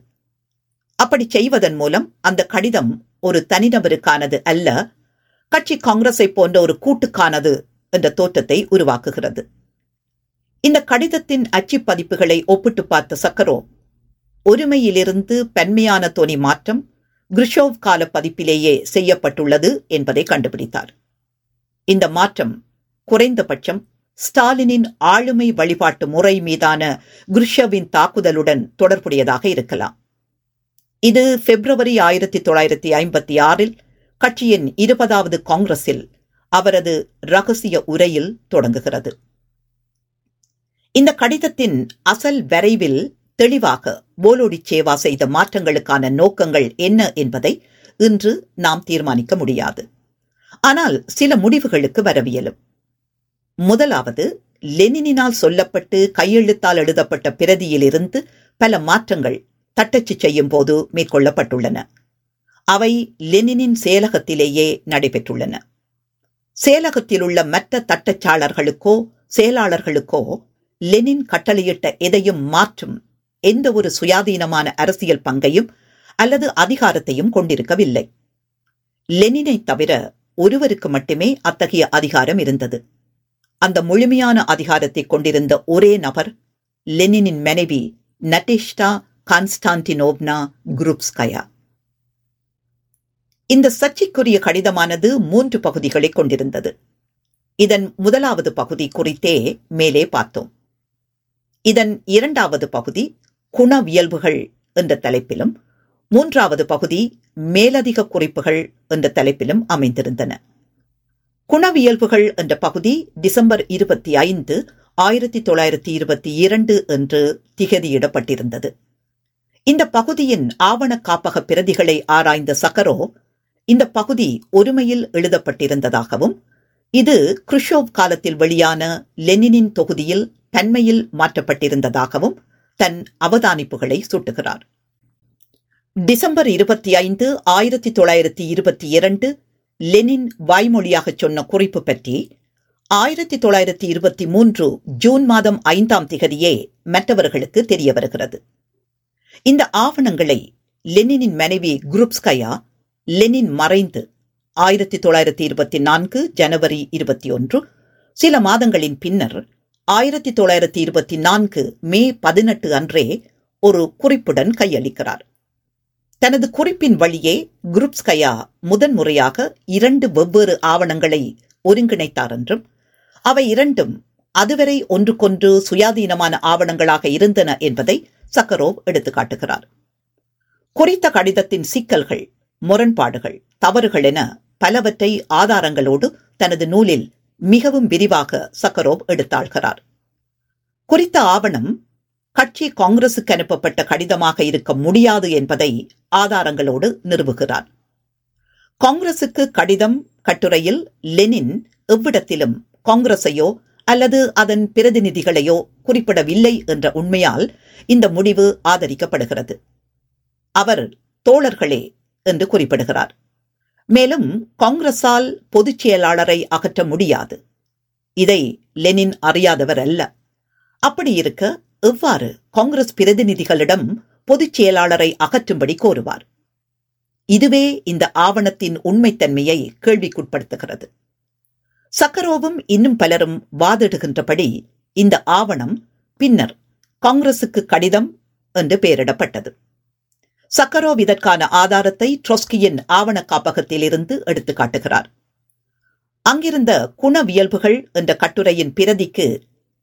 அப்படி செய்வதன் மூலம் அந்த கடிதம் ஒரு தனிநபருக்கானது அல்ல, கட்சி காங்கிரஸை போன்ற ஒரு கூட்டுக்கானது என்ற தோற்றத்தை உருவாக்குகிறது. இந்த கடிதத்தின் அச்சு பதிப்புகளை ஒப்பிட்டு பார்த்த சக்கரோவ் ஒருமையிலிருந்து பன்மையான தொனி மாற்றம் கிருஷ்சோவ் கால பதிப்பிலேயே செய்யப்பட்டுள்ளது என்பதை கண்டுபிடித்தார். இந்த மாற்றம் குறைந்தபட்சம் ஸ்டாலினின் ஆளுமை வழிபாட்டு முறை மீதான கிருஷ்சோவின் தாக்குதலுடன் தொடர்புடையதாக இருக்கலாம். இது பிப்ரவரி ஆயிரத்தி தொள்ளாயிரத்தி ஐம்பத்தி ஆறில் கட்சியின் இருபதாவது காங்கிரஸில் அவரது இரகசிய உரையில் தொடங்குகிறது. இந்த கடிதத்தின் அசல் வரைவில் தெளிவாக போலோடிச்சேவா செய்த மாற்றங்களுக்கான நோக்கங்கள் என்ன என்பதை இன்று நாம் தீர்மானிக்க முடியாது. ஆனால் சில முடிவுகளுக்கு வரவியலும். முதலாவது, லெனினால் சொல்லப்பட்டு கையெழுத்தால் எழுதப்பட்ட பிரதியிலிருந்து பல மாற்றங்கள் தட்டச்சு செய்யும் போது மேற்கொள்ளப்பட்டுள்ளன. அவை லெனினின் செயலகத்திலேயே நடைபெற்றுள்ளன. செயலகத்தில் உள்ள மற்ற தட்டச்சாளர்களுக்கோ செயலாளர்களுக்கோ லெனின் கட்டளையிட்ட எதையும் மாற்றும் எந்த ஒரு சுயாதீனமான அரசியல் பங்கையும் அல்லது அதிகாரத்தையும் கொண்டிருக்கவில்லை. லெனினை தவிர ஒருவருக்கு மட்டுமே அத்தகைய அதிகாரம் இருந்தது. அந்த முழுமையான அதிகாரத்தை கொண்டிருந்த ஒரே நபர் லெனினின் மனைவி நடேஷ்டா கான்ஸ்டான்டினோவ்னா குரூப்ஸ்கயா. இந்த சர்ச்சைக்குரிய கடிதமானது மூன்று பகுதிகளை கொண்டிருந்தது. இதன் முதலாவது பகுதி குறித்தே மேலே பார்த்தோம். இதன் இரண்டாவது பகுதி குணவியல்புகள் என்ற தலைப்பிலும் மூன்றாவது பகுதி மேலதிக குறிப்புகள் என்ற தலைப்பிலும் அமைந்திருந்தன. குணவியல்புகள் என்ற பகுதி டிசம்பர் இருபத்தி ஐந்து ஆயிரத்தி தொள்ளாயிரத்தி இருபத்தி இரண்டு என்று திகதியிடப்பட்டிருந்தது. இந்த பகுதியின் ஆவண காப்பக பிரதிகளை ஆராய்ந்த சக்கரோ இந்த பகுதி ஒருமையில் எழுதப்பட்டிருந்ததாகவும் இது க்ருஷ்சேவ் காலத்தில் வெளியான லெனினின் தொகுதியில் தன்மையில் மாற்றப்பட்டிருந்ததாகவும் தன் அவதானிப்புகளை சுட்டுகிறார். டிசம்பர் இருபத்தி ஐந்து ஆயிரத்தி தொள்ளாயிரத்தி இருபத்தி இரண்டு லெனின் வாய்மொழியாக சொன்ன குறிப்பு பற்றி ஆயிரத்தி தொள்ளாயிரத்தி இருபத்தி மூன்று ஜூன் மாதம் ஐந்தாம் திகதியே மற்றவர்களுக்கு தெரிய வருகிறது. இந்த ஆவணங்களை லெனினின் மனைவி குரூப்ஸ்கயா லெனின் மறைந்து ஆயிரத்தி தொள்ளாயிரத்தி இருபத்தி நான்கு ஜனவரி இருபத்தி ஒன்று சில மாதங்களின் பின்னர் ஆயிரத்தி தொள்ளாயிரத்தி இருபத்தி நான்கு மே பதினெட்டு அன்றே ஒரு குறிப்புடன் கையளிக்கிறார். தனது குறிப்பின் வழியே குரூப்ஸ்கயா முதன்முறையாக இரண்டு வெவ்வேறு ஆவணங்களை ஒருங்கிணைத்தார் என்றும் அவை இரண்டும் அதுவரை ஒன்றுக்கொன்று சுயாதீனமான ஆவணங்களாக இருந்தன என்பதை சக்கரோவ் எடுத்துக்காட்டுகிறார். குறித்த கடிதத்தின் சிக்கல்கள், முரண்பாடுகள், தவறுகள் என பலவற்றை ஆதாரங்களோடு தனது நூலில் மிகவும் விரிவாக சக்கரோவ் எடுத்தாள்கிறார். குறித்த ஆவணம் கட்சி காங்கிரசுக்கு அனுப்பப்பட்ட கடிதமாக இருக்க முடியாது என்பதை ஆதாரங்களோடு நிறுவுகிறார். காங்கிரசுக்கு கடிதம் கட்டுரையில் லெனின் எவ்விடத்திலும் காங்கிரசையோ அல்லது அதன் பிரதிநிதிகளையோ குறிப்பிடவில்லை என்ற உண்மையால் இந்த முடிவு ஆதரிக்கப்படுகிறது. அவர் தோழர்களே என்று குறிப்பிடுகிறார். மேலும் காங்கிரஸால் பொதுச் செயலாளரை அகற்ற முடியாது. இதை லெனின் அறியாதவர் அல்ல. அப்படி இருக்க எவ்வாறு காங்கிரஸ் பிரதிநிதிகளிடம் பொதுச் செயலாளரை அகற்றும்படி கோருவார்? இதுவே இந்த ஆவணத்தின் உண்மைத்தன்மையை கேள்விக்குட்படுத்துகிறது. சக்கரோவும் இன்னும் பலரும் வாதிடுகின்றபடி இந்த ஆவணம் பின்னர் காங்கிரசுக்கு கடிதம் என்று பெயரிடப்பட்டது. சக்கரோவ் இதற்கான ஆதாரத்தை ட்ரொஸ்கியின் ஆவண காப்பகத்திலிருந்து எடுத்துக்காட்டுகிறார். அங்கிருந்த குணவியல்புகள் என்ற கட்டுரையின் பிரதிக்கு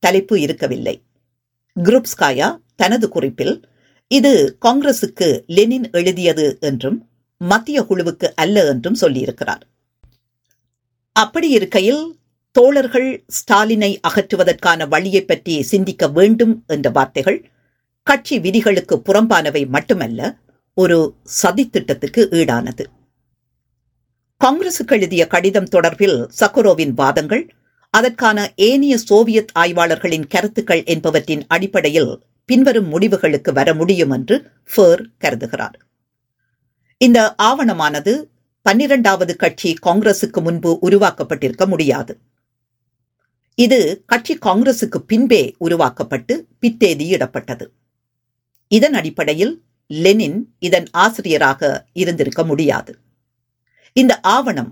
தலைப்பு இருக்கவில்லை. குரூப்ஸ்கயா தனது குறிப்பில் இது காங்கிரசுக்கு லெனின் எழுதியது என்றும் மத்திய குழுவுக்கு அல்ல என்றும் சொல்லியிருக்கிறார். அப்படி இருக்கையில் தோழர்கள் ஸ்டாலினை அகற்றுவதற்கான வழியை பற்றி சிந்திக்க வேண்டும் என்ற வார்த்தைகள் கட்சி விதிகளுக்கு புறம்பானவை மட்டுமல்ல, ஒரு சதித்திட்டத்துக்கு ஈடானது. காங்கிரசுக்கு எழுதிய கடிதம் தொடர்பில் சக்கரோவின் வாதங்கள் அதற்கான ஏனைய சோவியத் ஆய்வாளர்களின் கருத்துக்கள் என்பவற்றின் அடிப்படையில் பின்வரும் முடிவுகளுக்கு வர முடியும் என்று ஃபேர் கருதுகிறார். இந்த ஆவணமானது பன்னிரண்டாவது கட்சி காங்கிரசுக்கு முன்பு உருவாக்கப்பட்டிருக்க முடியாது. இது கட்சி காங்கிரசுக்கு பின்பே உருவாக்கப்பட்டு பித்தேதியிடப்பட்டது. இதன் அடிப்படையில் லெனின் இதன் ஆசிரியராக இருந்திருக்க முடியாது. இந்த ஆவணம்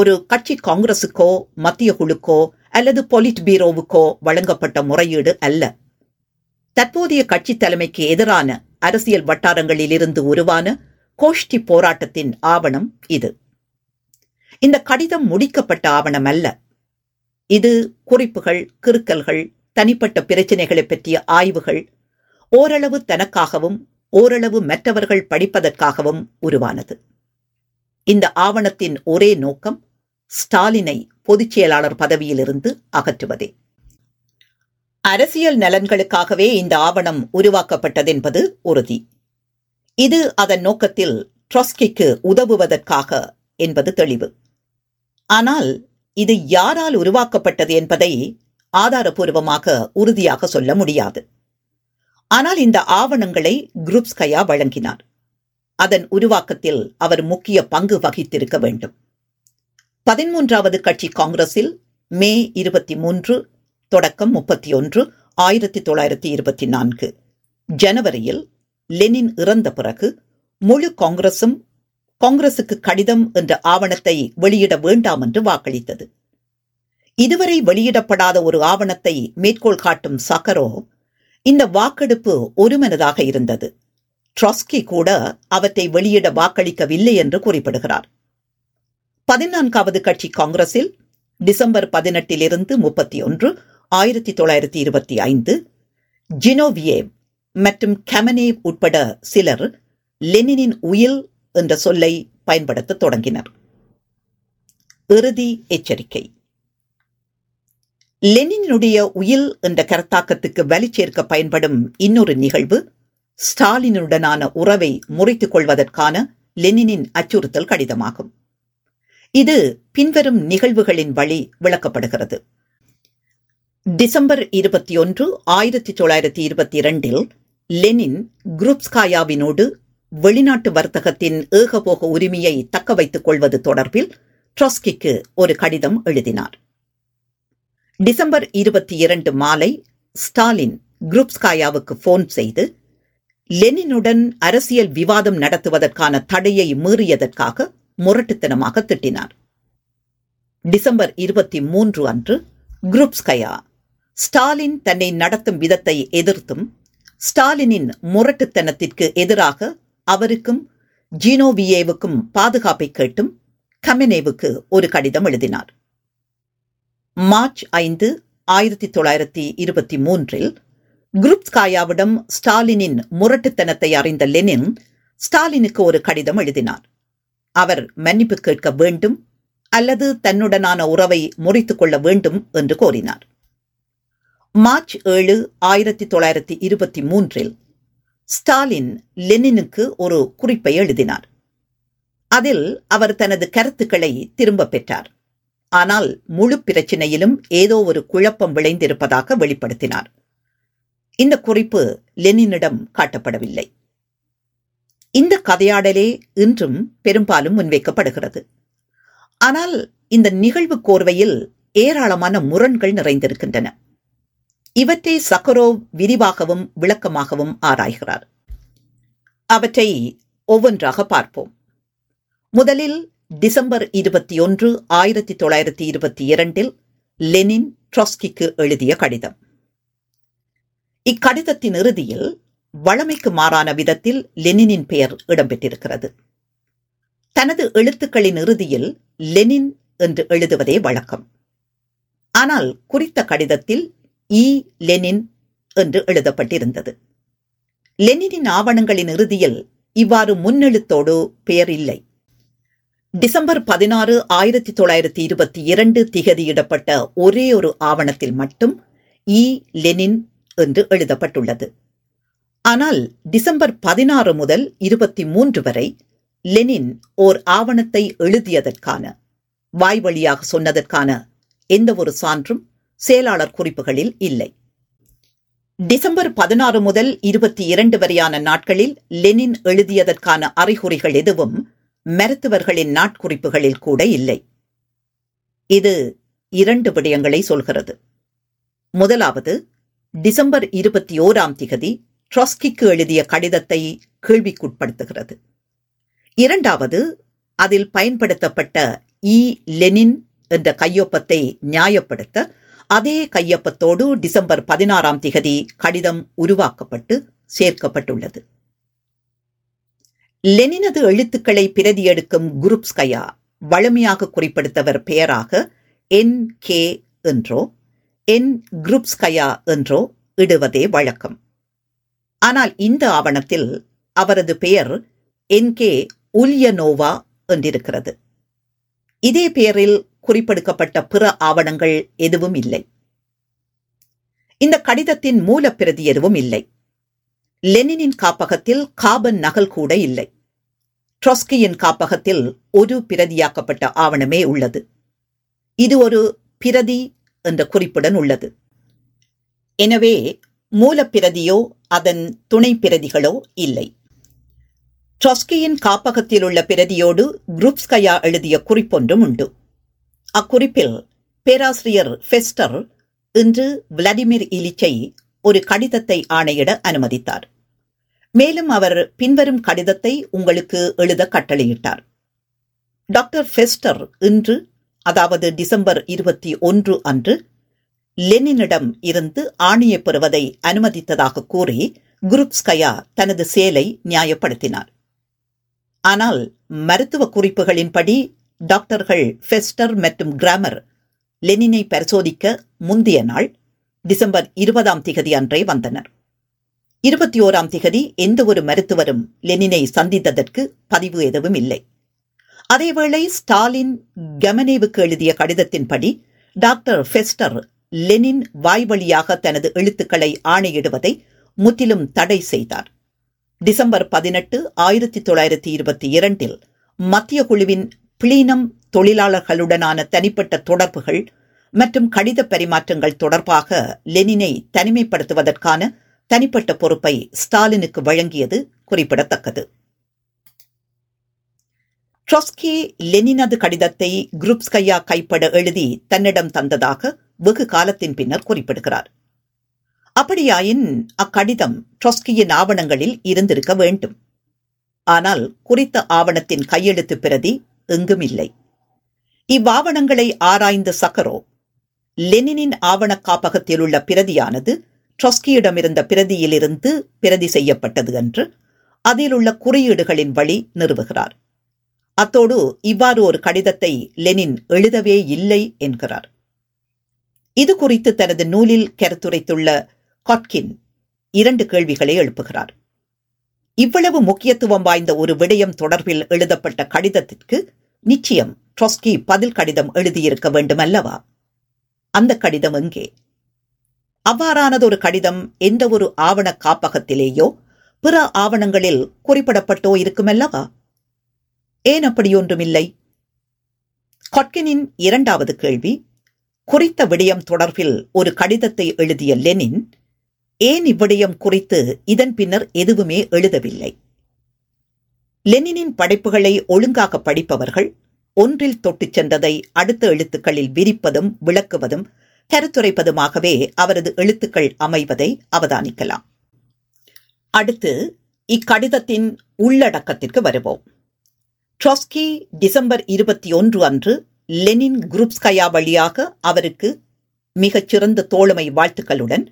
ஒரு கட்சி காங்கிரசுக்கோ மத்திய குழுக்கோ அல்லது பொலிட் பீரோவுக்கோ வழங்கப்பட்ட முறையீடு அல்ல. தற்போதைய கட்சி தலைமைக்கு எதிரான அரசியல் வட்டாரங்களிலிருந்து உருவான கோஷ்டி போராட்டத்தின் ஆவணம் இது. இந்த கடிதம் முடிக்கப்பட்ட ஆவணம் அல்ல. இது குறிப்புகள், கிறுக்கல்கள், தனிப்பட்ட பிரச்சினைகளை பற்றிய ஆய்வுகள், ஓரளவு தனக்காகவும் ஓரளவு மற்றவர்கள் படிப்பதற்காகவும் உருவானது. இந்த ஆவணத்தின் ஒரே நோக்கம் ஸ்டாலினை பொதுச் செயலாளர் பதவியிலிருந்து அகற்றுவதே. அரசியல் நலன்களுக்காகவே இந்த ஆவணம் உருவாக்கப்பட்டதென்பது உறுதி. இது அதன் நோக்கத்தில் ட்ரொஸ்கிக்கு உதவுவதற்காக என்பது தெளிவு. ஆனால் இது யாரால் உருவாக்கப்பட்டது என்பதை ஆதாரபூர்வமாக உறுதியாக சொல்ல முடியாது. ஆனால் இந்த ஆவணங்களை குரூப்ஸ்கயா வழங்கினார். அதன் உருவாக்கத்தில் அவர் முக்கிய பங்கு வகித்திருக்க வேண்டும். பதிமூன்றாவது கட்சி காங்கிரஸில் மே இருபத்தி மூன்று தொடக்கம் முப்பத்தி ஒன்று ஆயிரத்தி தொள்ளாயிரத்தி இருபத்தி நான்கு ஜனவரியில் லெனின் இறந்த பிறகு முழு காங்கிரசும் காங்கிரசுக்கு கடிதம் என்ற ஆவணத்தை வெளியிட வேண்டாம் என்று வாக்களித்தது. இதுவரை வெளியிடப்படாத ஒரு ஆவணத்தை மேற்கோள் காட்டும் சக்கரோவ், இந்த வாக்கெடுப்பு ஒருமனதாக இருந்தது, ட்ரொஸ்கி கூட அவற்றை வெளியிட வாக்களிக்கவில்லை என்று குறிப்பிடுகிறார். பதினான்காவது கட்சி காங்கிரஸில் டிசம்பர் பதினெட்டிலிருந்து முப்பத்தி ஒன்று ஆயிரத்தி தொள்ளாயிரத்தி இருபத்தி ஐந்து ஜினோவியேவ் மற்றும் கமனேவ் உட்பட சிலர் லெனினின் உயில் என்ற சொல்லை பயன்படுத்த தொடங்கினர். இறுதி எச்சரிக்கை. லெனினுடைய உயில் என்ற கருத்தாக்கத்துக்கு வலி சேர்க்க பயன்படும் இன்னொரு நிகழ்வு ஸ்டாலினுடனான உறவை முறித்துக் கொள்வதற்கான லெனினின் அச்சுறுத்தல் கடிதமாகும். இது பின்வரும் நிகழ்வுகளின் வழி விளக்கப்படுகிறது. டிசம்பர் இருபத்தி ஒன்று ஆயிரத்தி தொள்ளாயிரத்தி இருபத்தி இரண்டில் லெனின் குரூப்ஸ்காயாவினோடு வெளிநாட்டு வர்த்தகத்தின் ஏகபோக உரிமையை தக்க வைத்துக் கொள்வது தொடர்பில் ட்ரொஸ்கிக்கு ஒரு கடிதம் எழுதினார். டிசம்பர் இருபத்தி இரண்டு மாலை ஸ்டாலின் குரூப்ஸ்காயாவுக்கு போன் செய்து லெனினுடன் அரசியல் விவாதம் நடத்துவதற்கான தடையை மீறியதற்காக முரட்டுத்தனமாக திட்டினார். டிசம்பர் இருபத்தி மூன்று அன்று குரூப்ஸ்காயா ஸ்டாலின் தன்னை நடத்தும் விதத்தை எதிர்த்தும் ஸ்டாலினின் முரட்டுத்தனத்திற்கு எதிராக அவருக்கும் ஜினோவியேவுக்கும் பாதுகாப்பை கேட்டும் கமெனேவுக்கு ஒரு கடிதம் எழுதினார். மார்ச் ஐந்து ஆயிரத்தி தொள்ளாயிரத்தி இருபத்தி மூன்றில் குரூப்ஸ்காயாவிடம் ஸ்டாலினின் முரட்டுத்தனத்தை அறிந்த லெனின் ஸ்டாலினுக்கு ஒரு கடிதம் எழுதினார். அவர் மன்னிப்பு கேட்க வேண்டும் அல்லது தன்னுடனான உறவை முறித்துக் கொள்ள வேண்டும் என்று கோரினார். மார்ச் ஏழு ஆயிரத்தி தொள்ளாயிரத்தி இருபத்தி மூன்றில் ஸ்டாலின் லெனினுக்கு ஒரு குறிப்பை எழுதினார். அதில் அவர் தனது கருத்துக்களை திரும்பப் பெற்றார், ஆனால் முழு பிரச்சினையிலும் ஏதோ ஒரு குழப்பம் விளைந்திருப்பதாக வெளிப்படுத்தினார். இந்த குறிப்பு லெனினிடம் காட்டப்படவில்லை. இந்த கதையாடலே இன்றும் பெரும்பாலும் முன்வைக்கப்படுகிறது. ஆனால் இந்த நிகழ்வு கோர்வையில் ஏராளமான முரண்கள் நிறைந்திருக்கின்றன. இவற்றை சக்கரோவ் விரிவாகவும் விளக்கமாகவும் ஆராய்கிறார். அவற்றை ஒவ்வொன்றாக பார்ப்போம். முதலில் டிசம்பர் இருபத்தி ஒன்று ஆயிரத்தி தொள்ளாயிரத்தி இருபத்தி இரண்டில் லெனின் ட்ரொஸ்கிக்கு எழுதிய கடிதம். இக்கடிதத்தின் இறுதியில் வழமைக்கு மாறான விதத்தில் லெனினின் பெயர் இடம்பெற்றிருக்கிறது. தனது எழுத்துக்களின் இறுதியில் லெனின் என்று எழுதுவதே வழக்கம். ஆனால் குறித்த கடிதத்தில் இ லெனின் என்று எழுதப்பட்டிருந்தது. லெனினின் ஆவணங்களின் இறுதியில் இவ்வாறு முன்னெழுத்தோடு பெயர் இல்லை. டிசம்பர் பதினாறு ஆயிரத்தி தொள்ளாயிரத்தி இருபத்தி இரண்டு திகதியிடப்பட்ட ஒரே ஒரு ஆவணத்தில் மட்டும் இ லெனின் என்று எழுதப்பட்டுள்ளது. ஆனால் டிசம்பர் பதினாறு முதல் இருபத்தி மூன்று வரை லெனின் ஓர் ஆவணத்தை எழுதியதற்கான, வாய்வழியாக சொன்னதற்கான எந்த ஒரு சான்றும் செயலாளர் குறிப்புகளில் இல்லை. டிசம்பர் பதினாறு முதல் இருபத்தி இரண்டு வரையான நாட்களில் லெனின் எழுதியதற்கான அறிகுறிகள் எதுவும் மருத்துவர்களின் நாட்குறிப்புகளில் கூட இல்லை. இது இரண்டு விடயங்களை சொல்கிறது. முதலாவது, டிசம்பர் இருபத்தி ஓராம் திகதி ட்ரொஸ்கிக்கு எழுதிய கடிதத்தை கேள்விக்குட்படுத்துகிறது. இரண்டாவது, அதில் பயன்படுத்தப்பட்ட இ லெனின் என்ற கையொப்பத்தை நியாயப்படுத்த அதே கையொப்பத்தோடு டிசம்பர் பதினாறாம் திகதி கடிதம் உருவாக்கப்பட்டு சேர்க்கப்பட்டுள்ளது. லெனினது எழுத்துக்களை பிரதி எடுக்கும் குரூப்ஸ்காயா வலிமையாக குறிப்பிடுத்தவர் பெயராக என் கே என்றோ என் குரூப்ஸ்காயா என்றோ இடுவதே வழக்கம். ஆனால் இந்த ஆவணத்தில் அவரது பெயர் என் கே உல்யனோவா என்றிருக்கிறது. இதே பெயரில் குறிப்பெடுக்கப்பட்ட பிற ஆவணங்கள் எதுவும் இல்லை. இந்த கடிதத்தின் மூலப்பிரதி எதுவும் இல்லை. லெனினின் காப்பகத்தில் காபன் நகல் கூட இல்லை. ட்ரொஸ்கியின் காப்பகத்தில் ஒரு பிரதியாக்கப்பட்ட ஆவணமே உள்ளது. இது ஒரு பிரதி என்ற குறிப்புடன் உள்ளது. எனவே மூலப்பிரதியோ அதன் துணை பிரதிகளோ இல்லை. ட்ரொஸ்கியின் காப்பகத்தில் உள்ள பிரதியோடு குரூப்ஸ்காயா எழுதிய குறிப்பொன்றும் உண்டு. அக்குறிப்பில் பேராசிரியர் ஃபெஸ்டர் இன்று விளாடிமிர் இலிச்சை ஒரு கடிதத்தை ஆணையிட அனுமதித்தார். மேலும் அவர் பின்வரும் கடிதத்தை உங்களுக்கு எழுத கட்டளையிட்டார். டாக்டர் ஃபெஸ்டர் இன்று, அதாவது டிசம்பர் இருபத்தி ஒன்று அன்று லெனினிடம் இருந்து ஆணையை பெறுவதை அனுமதித்ததாக கூறி குருப்ஸ்கயா தனது செயலை நியாயப்படுத்தினார். ஆனால் மருத்துவ குறிப்புகளின்படி டாக்டர்கள் ஃபெஸ்டர் மற்றும் கிராமர் லெனினை பரிசோதிக்க முந்தைய நாள் டிசம்பர் இருபதாம் திகதி அன்றே வந்தனர். இருபத்தி ஓராம் திகதி எந்த ஒரு மருத்துவரும் லெனினை சந்தித்ததற்கு பதிவு எதுவும் இல்லை. அதேவேளை ஸ்டாலின் கமனேவுக்கு எழுதிய கடிதத்தின்படி டாக்டர் ஃபெஸ்டர் லெனின் வாய்வழியாக தனது எழுத்துக்களை ஆணையிடுவதை முற்றிலும் தடை செய்தார். டிசம்பர் பதினெட்டு ஆயிரத்தி தொள்ளாயிரத்தி இருபத்தி இரண்டில் மத்திய குழுவின் பிளீனம் தொழிலாளர்களுடனான தனிப்பட்ட தொடர்புகள் மற்றும் கடித பரிமாற்றங்கள் தொடர்பாக லெனினை தனிமைப்படுத்துவதற்கான தனிப்பட்ட பொறுப்பை ஸ்டாலினுக்கு வழங்கியது குறிப்பிடத்தக்கது. ட்ரொஸ்கி லெனினது கடிதத்தை குருப்ஸ்கயா கைப்பட எழுதி தன்னிடம் தந்ததாக வெகு காலத்தின் பின்னர் குறிப்பிடுகிறார். அப்படியாயின் அக்கடிதம் ட்ரொஸ்கியின் ஆவணங்களில் இருந்திருக்க வேண்டும். ஆனால் குறித்த ஆவணத்தின் கையெழுத்து பிரதி எங்கும் இல்லை. இவ்வாவணங்களை ஆராய்ந்த சக்கரோ லெனினின் ஆவண காப்பகத்தில் உள்ள பிரதியானது ட்ரொஸ்கியிடமிருந்த பிரதியிலிருந்து பிரதி செய்யப்பட்டது என்று அதில் உள்ள குறியீடுகளின் வழி நிறுவுகிறார். அத்தோடு இவ்வாறு ஒரு கடிதத்தை லெனின் எழுதவே இல்லை என்கிறார். இது குறித்து தனது நூலில் கருத்துரைத்துள்ள காட்கின் இரண்டு கேள்விகளை எழுப்புகிறார். இவ்வளவு முக்கியத்துவம் வாய்ந்த ஒரு விடயம் தொடர்பில் எழுதப்பட்ட கடிதத்திற்கு நிச்சயம் ட்ரொஸ்கி பதில் கடிதம் எழுதியிருக்க வேண்டும் அல்லவா? அந்த கடிதம் எங்கே? அவ்வாறானது ஒரு கடிதம் எந்த ஒரு ஆவண காப்பகத்திலேயோ பிற ஆவணங்களில் குறிப்பிடப்பட்டோ இருக்குமல்லவா? ஏன் அப்படியொன்றுமில்லை? காட்கினின் இரண்டாவது கேள்வி, குறித்த விடயம் தொடர்பில் ஒரு கடிதத்தை எழுதிய லெனின் ஏன் இவ்விடயம் குறித்து இதன் பின்னர் எதுவுமே எழுதவில்லை? லெனினின் படைப்புகளை ஒழுங்காக படிப்பவர்கள் ஒன்றில் தொட்டு சென்றதை அடுத்த எழுத்துக்களில் விரிப்பதும் விளக்குவதும் கருத்துரைப்பதுமாகவே அவரது எழுத்துக்கள் அமைவதை அவதானிக்கலாம். அடுத்து இக்கடிதத்தின் உள்ளடக்கத்திற்கு வருவோம். ட்ரொஸ்கி டிசம்பர் இருபத்தி ஒன்று அன்று லெனின் குருப்ஸ்கயா வழியாக அவருக்கு மிகச் சிறந்த தோழமை வாழ்த்துக்களுடன்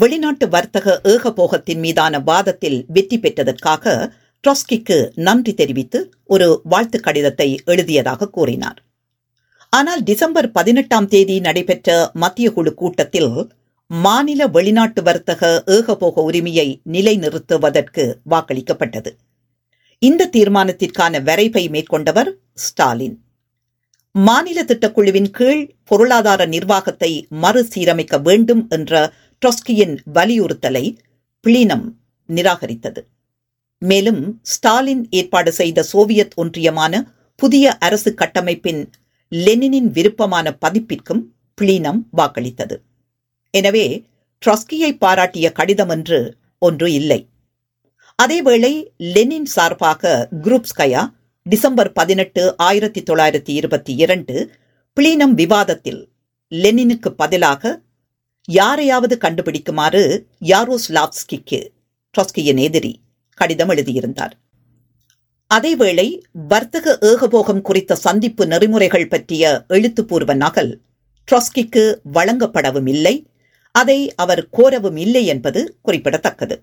வெளிநாட்டு வர்த்தக ஏகபோகத்தின் மீதான வாதத்தில் வெற்றி பெற்றதற்காக ட்ரொஸ்கிக்கு நன்றி தெரிவித்து ஒரு வாழ்த்து கடிதத்தை எழுதியதாக கூறினார். ஆனால் டிசம்பர் பதினெட்டாம் தேதி நடைபெற்ற மத்திய குழு கூட்டத்தில் மாநில வெளிநாட்டு வர்த்தக ஏகபோக உரிமையை நிலைநிறுத்துவதற்கு வாக்களிக்கப்பட்டது. இந்த தீர்மானத்திற்கான வரைபை மேற்கொண்டவர் ஸ்டாலின். மாநில திட்டக்குழுவின் கீழ் பொருளாதார நிர்வாகத்தை மறுசீரமைக்க வேண்டும் என்ற ட்ரொஸ்கியின் வலியுறுத்தலை பிளீனம் நிராகரித்தது. மேலும் ஸ்டாலின் ஏற்பாடு செய்த சோவியத் ஒன்றியமான புதிய அரசு கட்டமைப்பின் லெனினின் விருப்பமான பதிப்பிற்கும் பிளீனம் வாக்களித்தது. எனவே ட்ரொஸ்கியை பாராட்டிய கடிதம் என்று ஒன்று இல்லை. அதேவேளை லெனின் சார்பாக குருப்ஸ்கயா டிசம்பர் பதினெட்டு ஆயிரத்தி தொள்ளாயிரத்தி இருபத்தி இரண்டு பிளீனம் விவாதத்தில் லெனினுக்கு பதிலாக யாரையாவது கண்டுபிடிக்குமாறு யாரோஸ்லாவ்ஸ்கிக்கு, ட்ரொஸ்கியின் எதிரி, கடிதம் எழுதியிருந்தார். அதேவேளை வர்த்தக ஏகபோகம் குறித்த சந்திப்பு நெறிமுறைகள் பற்றிய எழுத்துப்பூர்வ நகல் ட்ரொஸ்கிக்கு வழங்கப்படவும் இல்லை, அதை அவர் கோரவும் இல்லை என்பது குறிப்பிடத்தக்கது.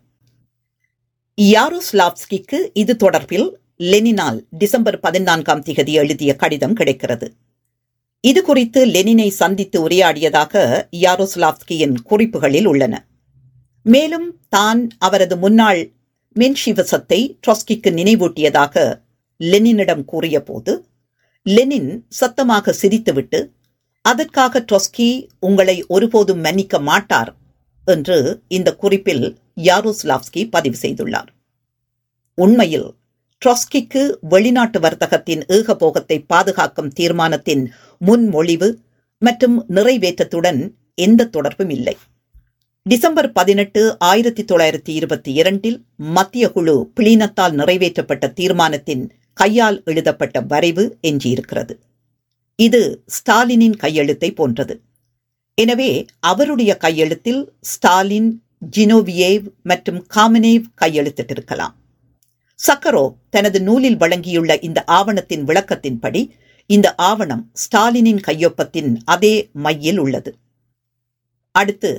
யாரோஸ்லாவ்ஸ்கிக்கு இது தொடர்பில் லெனினால் டிசம்பர் பதினான்காம் திகதி எழுதிய கடிதம் கிடைக்கிறது. இது குறித்து லெனினை சந்தித்து உரையாடியதாக யாரோஸ்லாவ்ஸ்கியின் குறிப்புகளில் உள்ளன. மேலும் தான் அவரது முன்னாள் மென்ஷிவிசத்தை ட்ரொஸ்கிக்கு நினைவூட்டியதாக லெனினிடம் கூறிய போது லெனின் சத்தமாக சிரித்துவிட்டு, அதற்காக ட்ரொஸ்கி உங்களை ஒருபோதும் மன்னிக்க மாட்டார் என்று இந்த குறிப்பில் யாரோஸ்லாவ்ஸ்கி பதிவு செய்துள்ளார். உண்மையில் ட்ரொஸ்கிக்கு வெளிநாட்டு வர்த்தகத்தின் ஏகபோகத்தை பாதுகாக்கும் தீர்மானத்தின் முன்மொழிவு மற்றும் நிறைவேற்றத்துடன் எந்த தொடர்பும் இல்லை. டிசம்பர் பதினெட்டு ஆயிரத்தி தொள்ளாயிரத்தி இருபத்தி இரண்டில் மத்திய குழு பிளீனத்தால் நிறைவேற்றப்பட்ட தீர்மானத்தின் கையால் எழுதப்பட்ட வரைவு எஞ்சியிருக்கிறது. இது ஸ்டாலினின் கையெழுத்தை போன்றது. எனவே அவருடைய கையெழுத்தில் ஸ்டாலின், ஜினோவியேவ் மற்றும் காமனேவ் கையெழுத்திட்டிருக்கலாம். சக்கரோவ் தனது நூலில் வழங்கியுள்ள இந்த ஆவணத்தின் விளக்கத்தின்படி இந்த ஆவணம் ஸ்டாலினின் கையொப்பத்தின் அதே மையில் உள்ளது. அடுத்து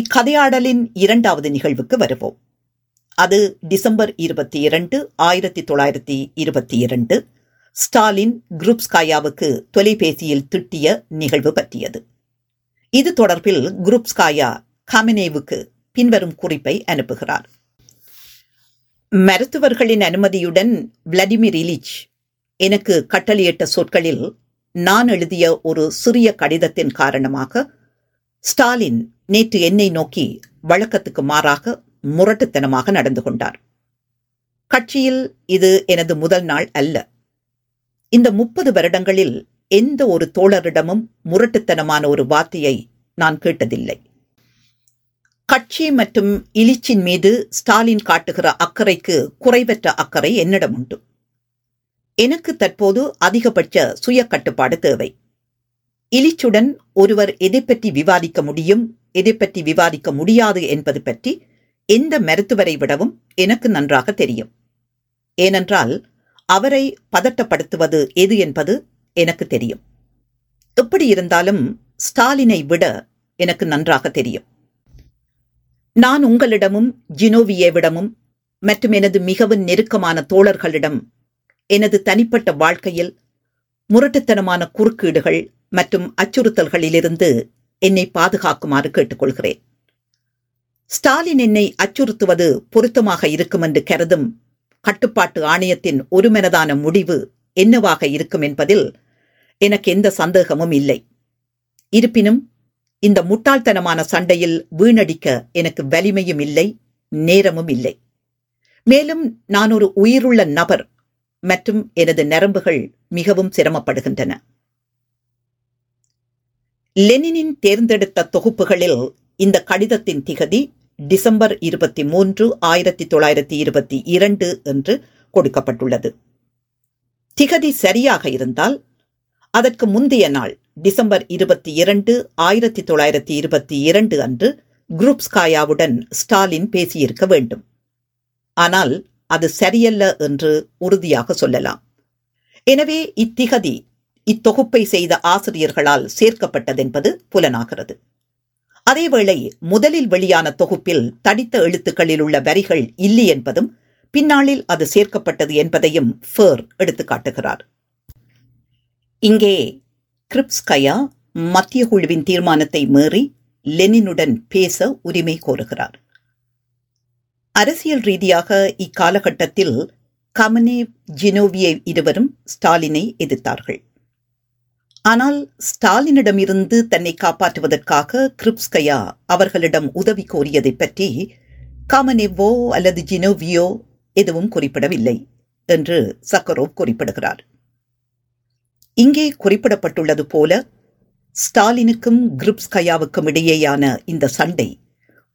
இக்கதையாடலின் இரண்டாவது நிகழ்வுக்கு வருவோம். அது டிசம்பர் இருபத்தி இரண்டு ஆயிரத்தி தொள்ளாயிரத்தி இருபத்தி இரண்டு ஸ்டாலின் குரூப்ஸ்காயாவுக்கு தொலைபேசியில் திட்டிய நிகழ்வு பற்றியது. இது தொடர்பில் குரூப்ஸ்காயா காமினேவுக்கு பின்வரும் குறிப்பை அனுப்புகிறார். மருத்துவர்களின் அனுமதியுடன் விளாடிமிர் இலிச் எனக்கு கட்டளையிட்ட சொற்களில் நான் எழுதிய ஒரு சிறிய கடிதத்தின் காரணமாக ஸ்டாலின் நேற்று என்னை நோக்கி வழக்கத்துக்கு மாறாக முரட்டுத்தனமாக நடந்து கொண்டார். கட்சியில் இது எனது முதல் நாள் அல்ல. இந்த முப்பது வருடங்களில் எந்த ஒரு தோழரிடமும் முரட்டுத்தனமான ஒரு வார்த்தையை நான் கேட்டதில்லை. கட்சி மற்றும் இலிச்சின் மீது ஸ்டாலின் காட்டுகிற அக்கறைக்கு குறைவற்ற அக்கறை என்னிடம் உண்டு. எனக்கு தற்போது அதிகபட்ச சுய கட்டுப்பாடு தேவை. இலிச்சுடன் ஒருவர் எதை பற்றி விவாதிக்க முடியும், எதை பற்றி விவாதிக்க முடியாது என்பது பற்றி எந்த மருத்துவரை விடவும் எனக்கு நன்றாக தெரியும். ஏனென்றால் அவரை பதட்டப்படுத்துவது எது என்பது எனக்கு தெரியும். எப்படி இருந்தாலும் ஸ்டாலினை விட எனக்கு நன்றாக தெரியும். நான் உங்களிடமும் ஜினோவியேவிடமும் மற்றும் எனது மிகவும் நெருக்கமான தோழர்களிடம் எனது தனிப்பட்ட வாழ்க்கையில் முரட்டுத்தனமான குறுக்கீடுகள் மற்றும் அச்சுறுத்தல்களிலிருந்து என்னை பாதுகாக்குமாறு கேட்டுக்கொள்கிறேன். ஸ்டாலின் என்னை அச்சுறுத்துவது பொருத்தமாக இருக்கும் என்று கருதும் கட்டுப்பாட்டு ஆணையத்தின் ஒருமனதான முடிவு என்னவாக இருக்கும் என்பதில் எனக்கு எந்த சந்தேகமும் இல்லை. இருப்பினும் இந்த முட்டாள்தனமான சண்டையில் வீணடிக்க எனக்கு வலிமையும் இல்லை, நேரமும் இல்லை. மேலும் நான் ஒரு உயிருள்ள நபர் மற்றும் எனது நரம்புகள் மிகவும் சிரமப்படுகின்றன. லெனினின் தேர்ந்தெடுத்த தொகுப்புகளில் இந்த கடிதத்தின் திகதி டிசம்பர் இருபத்தி மூன்று ஆயிரத்தி தொள்ளாயிரத்தி இருபத்தி இரண்டு என்று கொடுக்கப்பட்டுள்ளது. திகதி சரியாக இருந்தால் அதற்கு முந்தைய நாள் டிசம்பர் இருபத்தி இரண்டு ஆயிரத்தி தொள்ளாயிரத்தி இருபத்தி இரண்டு அன்று குரூப்ஸ்காயாவுடன் ஸ்டாலின் பேசியிருக்க வேண்டும். ஆனால் அது சரியல்ல என்று உறுதியாக சொல்லலாம். எனவே இத்திகதி இத்தொகுப்பை செய்த ஆசிரியர்களால் சேர்க்கப்பட்டதென்பது புலனாகிறது. அதேவேளை முதலில் வெளியான தொகுப்பில் தடித்த எழுத்துக்களில் உள்ள வரிகள் இல்லை என்பதும் பின்னாளில் அது சேர்க்கப்பட்டது என்பதையும் ஃபேர் எடுத்துக்காட்டுகிறார். இங்கே கிரிப்ஸ்கயா மத்திய குழுவின் தீர்மானத்தை மீறி லெனினுடன் பேச உரிமை கோருகிறார். அரசியல் ரீதியாக இக்காலகட்டத்தில் கமனேவ், ஜினோவியேவ் இருவரும் ஸ்டாலினை எதிர்த்தார்கள். ஆனால் ஸ்டாலினிடமிருந்து தன்னை காப்பாற்றுவதற்காக கிரிப்ஸ்கயா அவர்களிடம் உதவி கோரியதை பற்றி காமனேவோ அல்லது ஜினோவியோ எதுவும் குறிப்பிடவில்லை என்று சக்கரோவ் குறிப்பிடுகிறார். இங்கே குறிப்பிடப்பட்டுள்ளது போல ஸ்டாலினுக்கும் கிரிப்ஸ்கயாவுக்கும் இடையேயான இந்த சண்டை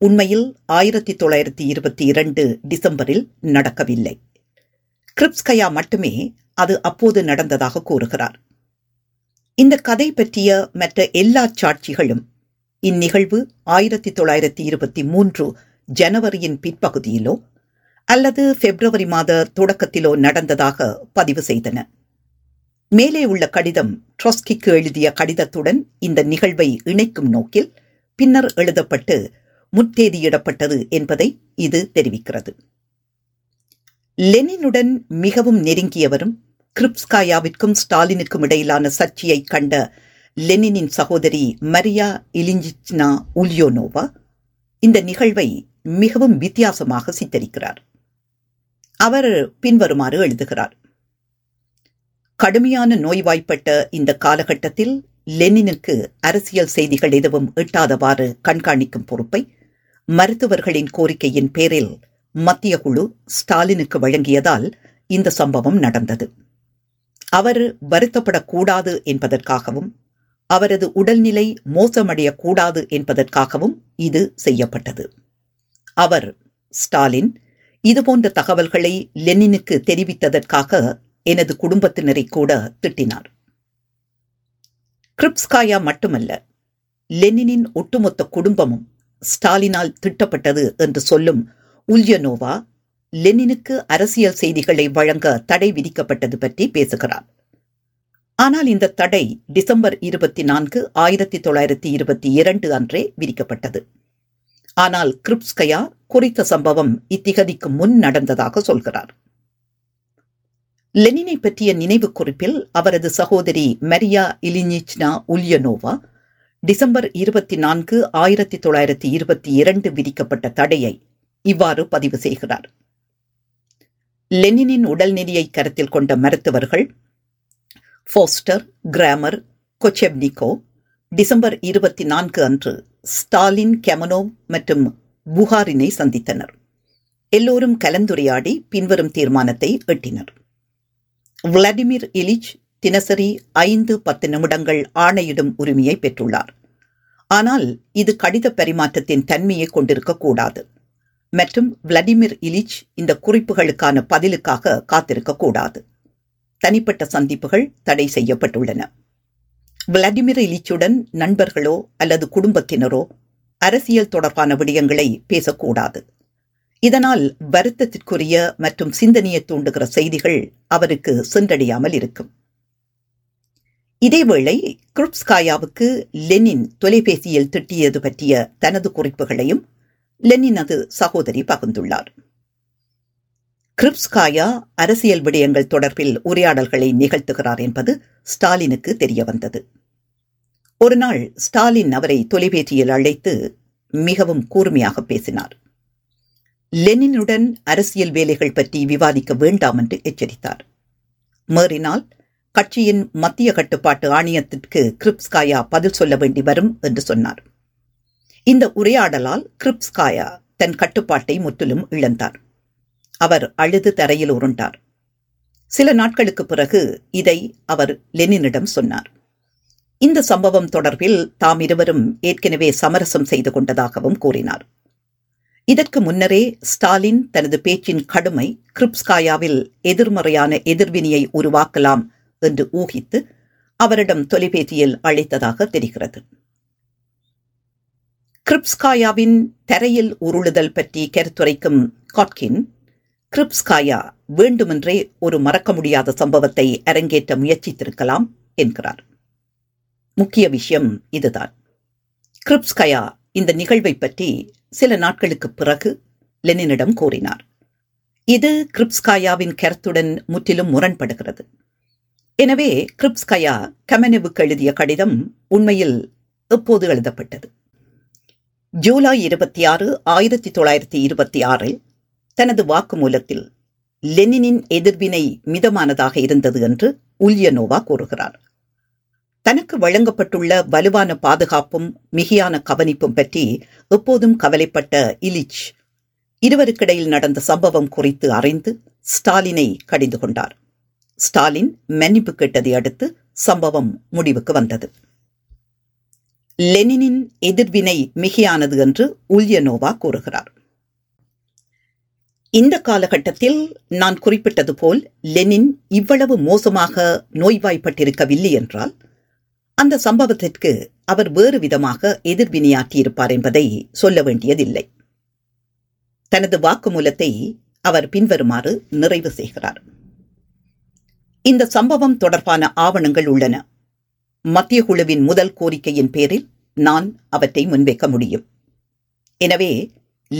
உண்மையில் ஆயிரத்தி தொள்ளாயிரத்தி இருபத்தி இரண்டு டிசம்பரில் நடக்கவில்லை. கிரிப்ஸ்கயா மட்டுமே அது அப்போது நடந்ததாக கூறுகிறார். இந்த கதை பற்றிய மற்ற எல்லா சாட்சிகளும் இந்நிகழ்வு ஆயிரத்தி தொள்ளாயிரத்தி இருபத்தி மூன்று ஜனவரியின் பிற்பகுதியிலோ அல்லது பிப்ரவரி மாத தொடக்கத்திலோ நடந்ததாக பதிவு செய்தன. மேலே உள்ள கடிதம் ட்ரொஸ்கிக்கு எழுதிய கடிதத்துடன் இந்த நிகழ்வை இணைக்கும் நோக்கில் பின்னர் எழுதப்பட்டு முற்தேதியிடப்பட்டது என்பதை இது தெரிவிக்கிறது. லெனினுடன் மிகவும் நெருங்கியவரும் கிரிப்ஸ்காயாவிற்கும் ஸ்டாலினுக்கும் இடையிலான சர்ச்சையை கண்ட லெனினின் சகோதரி மரியா இலிஞ்சிச்னா உல்யோனோவா இந்த நிகழ்வை மிகவும் வித்தியாசமாக சித்தரிக்கிறார். அவர் பின்வருமாறு எழுதுகிறார். கடுமையான நோய்வாய்ப்பட்ட இந்த காலகட்டத்தில் லெனினுக்கு அரசியல் செய்திகள் எதுவும் எட்டாதவாறு கண்காணிக்கும் பொறுப்பை மருத்துவர்களின் கோரிக்கையின் பேரில் மத்திய குழு ஸ்டாலினுக்கு வழங்கியதால் இந்த சம்பவம் நடந்தது. அவர் வருத்தப்படக்கூடாது என்பதற்காகவும் அவரது உடல்நிலை மோசமடையக்கூடாது என்பதற்காகவும் இது செய்யப்பட்டது. அவர், ஸ்டாலின், இதுபோன்ற தகவல்களை லெனினுக்கு தெரிவித்ததற்காக எனது குடும்பத்தினரை கூட திட்டினார். கிரிப்ஸ்காயா மட்டுமல்ல, லெனினின் ஒட்டுமொத்த குடும்பமும் ஸ்டாலினால் திட்டப்பட்டது என்று சொல்லும் உல்யனோவா லெனினுக்கு அரசியல் செய்திகளை வழங்க தடை விதிக்கப்பட்டது பற்றி பேசுகிறார். ஆனால் இந்த தடை டிசம்பர் இருபத்தி நான்கு ஆயிரத்தி தொள்ளாயிரத்தி இருபத்தி இரண்டு அன்றே விதிக்கப்பட்டது. ஆனால் கிரிப்ஸ்கயா குறித்த சம்பவம் இத்திகதிக்கு முன் நடந்ததாக சொல்கிறார். லெனினை பற்றிய நினைவு குறிப்பில் அவரது சகோதரி மரியா இலினிச்னா உல்யனோவா டிசம்பர் இருபத்தி நான்கு ஆயிரத்தி தொள்ளாயிரத்தி இருபத்தி இரண்டு விதிக்கப்பட்ட தடையை இவ்வாறு பதிவு செய்கிறார். லெனினின் உடல்நிலையை கருத்தில் கொண்ட மருத்துவர்கள் ஃபோஸ்டர், கிராமர், கொச்செவ்னிகோ டிசம்பர் இருபத்தி நான்கு அன்று ஸ்டாலின், கெமனோவ் மற்றும் புகாரினை சந்தித்தனர். எல்லோரும் கலந்துரையாடி பின்வரும் தீர்மானத்தை எட்டினர். விளாடிமிர் இலிச் தினசரி ஐந்து பத்து நிமிடங்கள் ஆணையிடும் உரிமையை பெற்றுள்ளார். ஆனால் இது கடித பரிமாற்றத்தின் தன்மையை கொண்டிருக்கக்கூடாது மற்றும் விளாடிமிர் இலிச் இந்த குறிப்புகளுக்கான பதிலுக்காக காத்திருக்கக்கூடாது. தனிப்பட்ட சந்திப்புகள் தடை செய்யப்பட்டுள்ளன. விளாடிமிர் இலிச்சுடன் நண்பர்களோ அல்லது குடும்பத்தினரோ அரசியல் தொடர்பான விடயங்களை பேசக்கூடாது. இதனால் வருத்தத்திற்குரிய மற்றும் சிந்தனையை தூண்டுகிற செய்திகள் அவருக்கு சென்றடையாமல் இருக்கும். இதேவேளை கிரிப்ஸ்காயாவுக்கு லெனின் தொலைபேசியில் திட்டியது பற்றிய தனது குறிப்புகளையும் லெனினது சகோதரி பகிர்ந்துள்ளார். கிரிப்ஸ்காயா அரசியல் விடயங்கள் தொடர்பில் உரையாடல்களை நிகழ்த்துகிறார் என்பது ஸ்டாலினுக்கு தெரியவந்தது. ஒருநாள் ஸ்டாலின் அவரை தொலைபேசியில் அழைத்து மிகவும் கூர்மையாக பேசினார். லெனினுடன் அரசியல் வேலைகள் பற்றி விவாதிக்க வேண்டாம் என்று எச்சரித்தார். மீறினால் கட்சியின் மத்திய கட்டுப்பாட்டு ஆணையத்திற்கு கிரிப்ஸ்காயா பதில் சொல்ல வேண்டி வரும் என்று சொன்னார். இந்த உரையாடலால் கிரிப்ஸ்காயா தன் கட்டுப்பாட்டை முற்றிலும் இழந்தார். அவர் அழுது தரையில் உருண்டார். சில நாட்களுக்கு பிறகு இதை அவர் லெனினிடம் சொன்னார். இந்த சம்பவம் தொடர்பில் தாம் இருவரும் ஏற்கனவே சமரசம் செய்து கொண்டதாகவும் கூறினார். இதற்கு முன்னரே ஸ்டாலின் தனது பேச்சின் கடுமை கிரிப்ஸ்காயாவில் எதிர்மறையான எதிர்வினையை உருவாக்கலாம் என்று ஊகித்து அவரிடம் தொலைபேசியில் அழைத்ததாக தெரிகிறது. கிரிப்ஸ்காயாவின் தரையில் உருளுதல் பற்றி கருத்துரைக்கும் காட்கின், கிரிப்ஸ்காயா வேண்டுமென்றே ஒரு மறக்க முடியாத சம்பவத்தை அரங்கேற்ற முயற்சித்திருக்கலாம் என்கிறார். முக்கிய விஷயம் இதுதான். கிரிப்ஸ்காயா இந்த நிகழ்வை பற்றி சில நாட்களுக்கு பிறகு லெனினிடம் கூறினார். இது கிரிப்ஸ்காயாவின் கருத்துடன் முற்றிலும் முரண்படுகிறது. எனவே கிரிப்ஸ்காயா கமெனவுக்கு எழுதிய கடிதம் உண்மையில் எப்போது எழுதப்பட்டது? ஜூலை இருபத்தி ஆறு ஆயிரத்தி தொள்ளாயிரத்தி இருபத்தி ஆறில் தனது வாக்குமூலத்தில் லெனினின் எதிர்வினை மிதமானதாக இருந்தது என்று உல்யனோவா கூறுகிறார். தனக்கு வழங்கப்பட்டுள்ள வலுவான பாதுகாப்பும் மிகையான கவனிப்பும் பற்றி எப்போதும் கவலைப்பட்ட இலிச் இருவருக்கிடையில் நடந்த சம்பவம் குறித்து அறிந்து ஸ்டாலினை கடிந்து கொண்டார். ஸ்டாலின் மன்னிப்பு கேட்டதை அடுத்து சம்பவம் முடிவுக்கு வந்தது. லெனினின் எதிர்வினை மிகையானது என்று உல்யனோவா கூறுகிறார். இந்த காலகட்டத்தில் நான் குறிப்பிட்டது போல் லெனின் இவ்வளவு மோசமாக நோய்வாய்ப்பட்டிருக்கவில்லை என்றால் அந்த சம்பவத்திற்கு அவர் வேறு விதமாக எதிர்வினையாற்றியிருப்பார் என்பதை சொல்ல வேண்டியதில்லை. தனது வாக்குமூலத்தை அவர் பின்வருமாறு நிறைவு செய்கிறார். இந்த சம்பவம் தொடர்பான ஆவணங்கள் உள்ளன. மத்திய குழுவின் முதல் கோரிக்கையின் பேரில் நான் அவற்றை முன்வைக்க முடியும். எனவே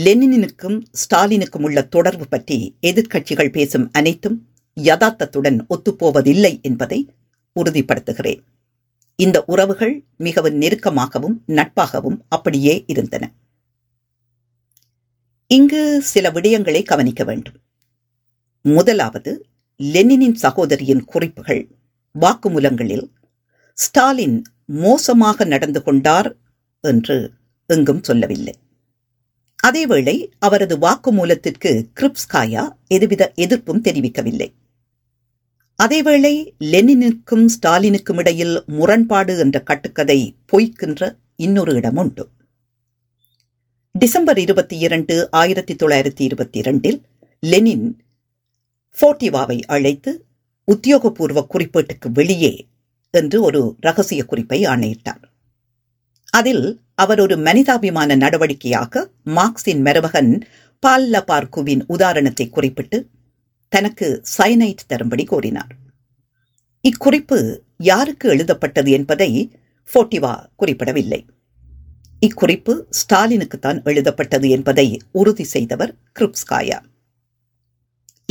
லெனினுக்கும் ஸ்டாலினுக்கும் உள்ள தொடர்பு பற்றி எதிர்க்கட்சிகள் பேசும் அனைத்தும் யதார்த்தத்துடன் ஒத்துப்போவதில்லை என்பதை உறுதிப்படுத்துகிறேன். இந்த உறவுகள் மிகவும் நெருக்கமாகவும் நட்பாகவும் அப்படியே இருந்தன. இங்கு சில விடயங்களை கவனிக்க வேண்டும். முதலாவது, லெனினின் சகோதரியின் குறிப்புகள் வாக்குமூலங்களில் ஸ்டாலின் மோசமாக நடந்து கொண்டார் என்று எங்கும் சொல்லவில்லை. அதேவேளை அவரது வாக்குமூலத்திற்கு கிரிப்ஸ்காயா எதுவித எதிர்ப்பும் தெரிவிக்கவில்லை. அதேவேளை லெனினுக்கும் ஸ்டாலினுக்கும் இடையில் முரண்பாடு என்ற கட்டுக்கதை பொய்க்கின்ற இன்னொரு இடம் உண்டு. டிசம்பர் இருபத்தி இரண்டு ஆயிரத்தி தொள்ளாயிரத்தி இருபத்தி இரண்டில் லெனின் ஃபோர்டிவாவை அழைத்து உத்தியோகபூர்வ குறிப்பீட்டுக்கு வெளியே என்று ஒரு ரகசிய குறிப்பை ஆணையிட்டார். அதில் அவர் ஒரு மனிதாபிமான நடவடிக்கையாக மார்க்சின் மருமகன் பால்ல பார்க்குவின் உதாரணத்தை குறிப்பிட்டு தனக்கு சயனைட் தரும்படி கோரினார். இக்குறிப்பு யாருக்கு எழுதப்பட்டது என்பதை போர்டிவா குறிப்பிடவில்லை. இக்குறிப்பு ஸ்டாலினுக்குத்தான் எழுதப்பட்டது என்பதை உறுதி செய்தவர் கிருப்ஸ்காயா.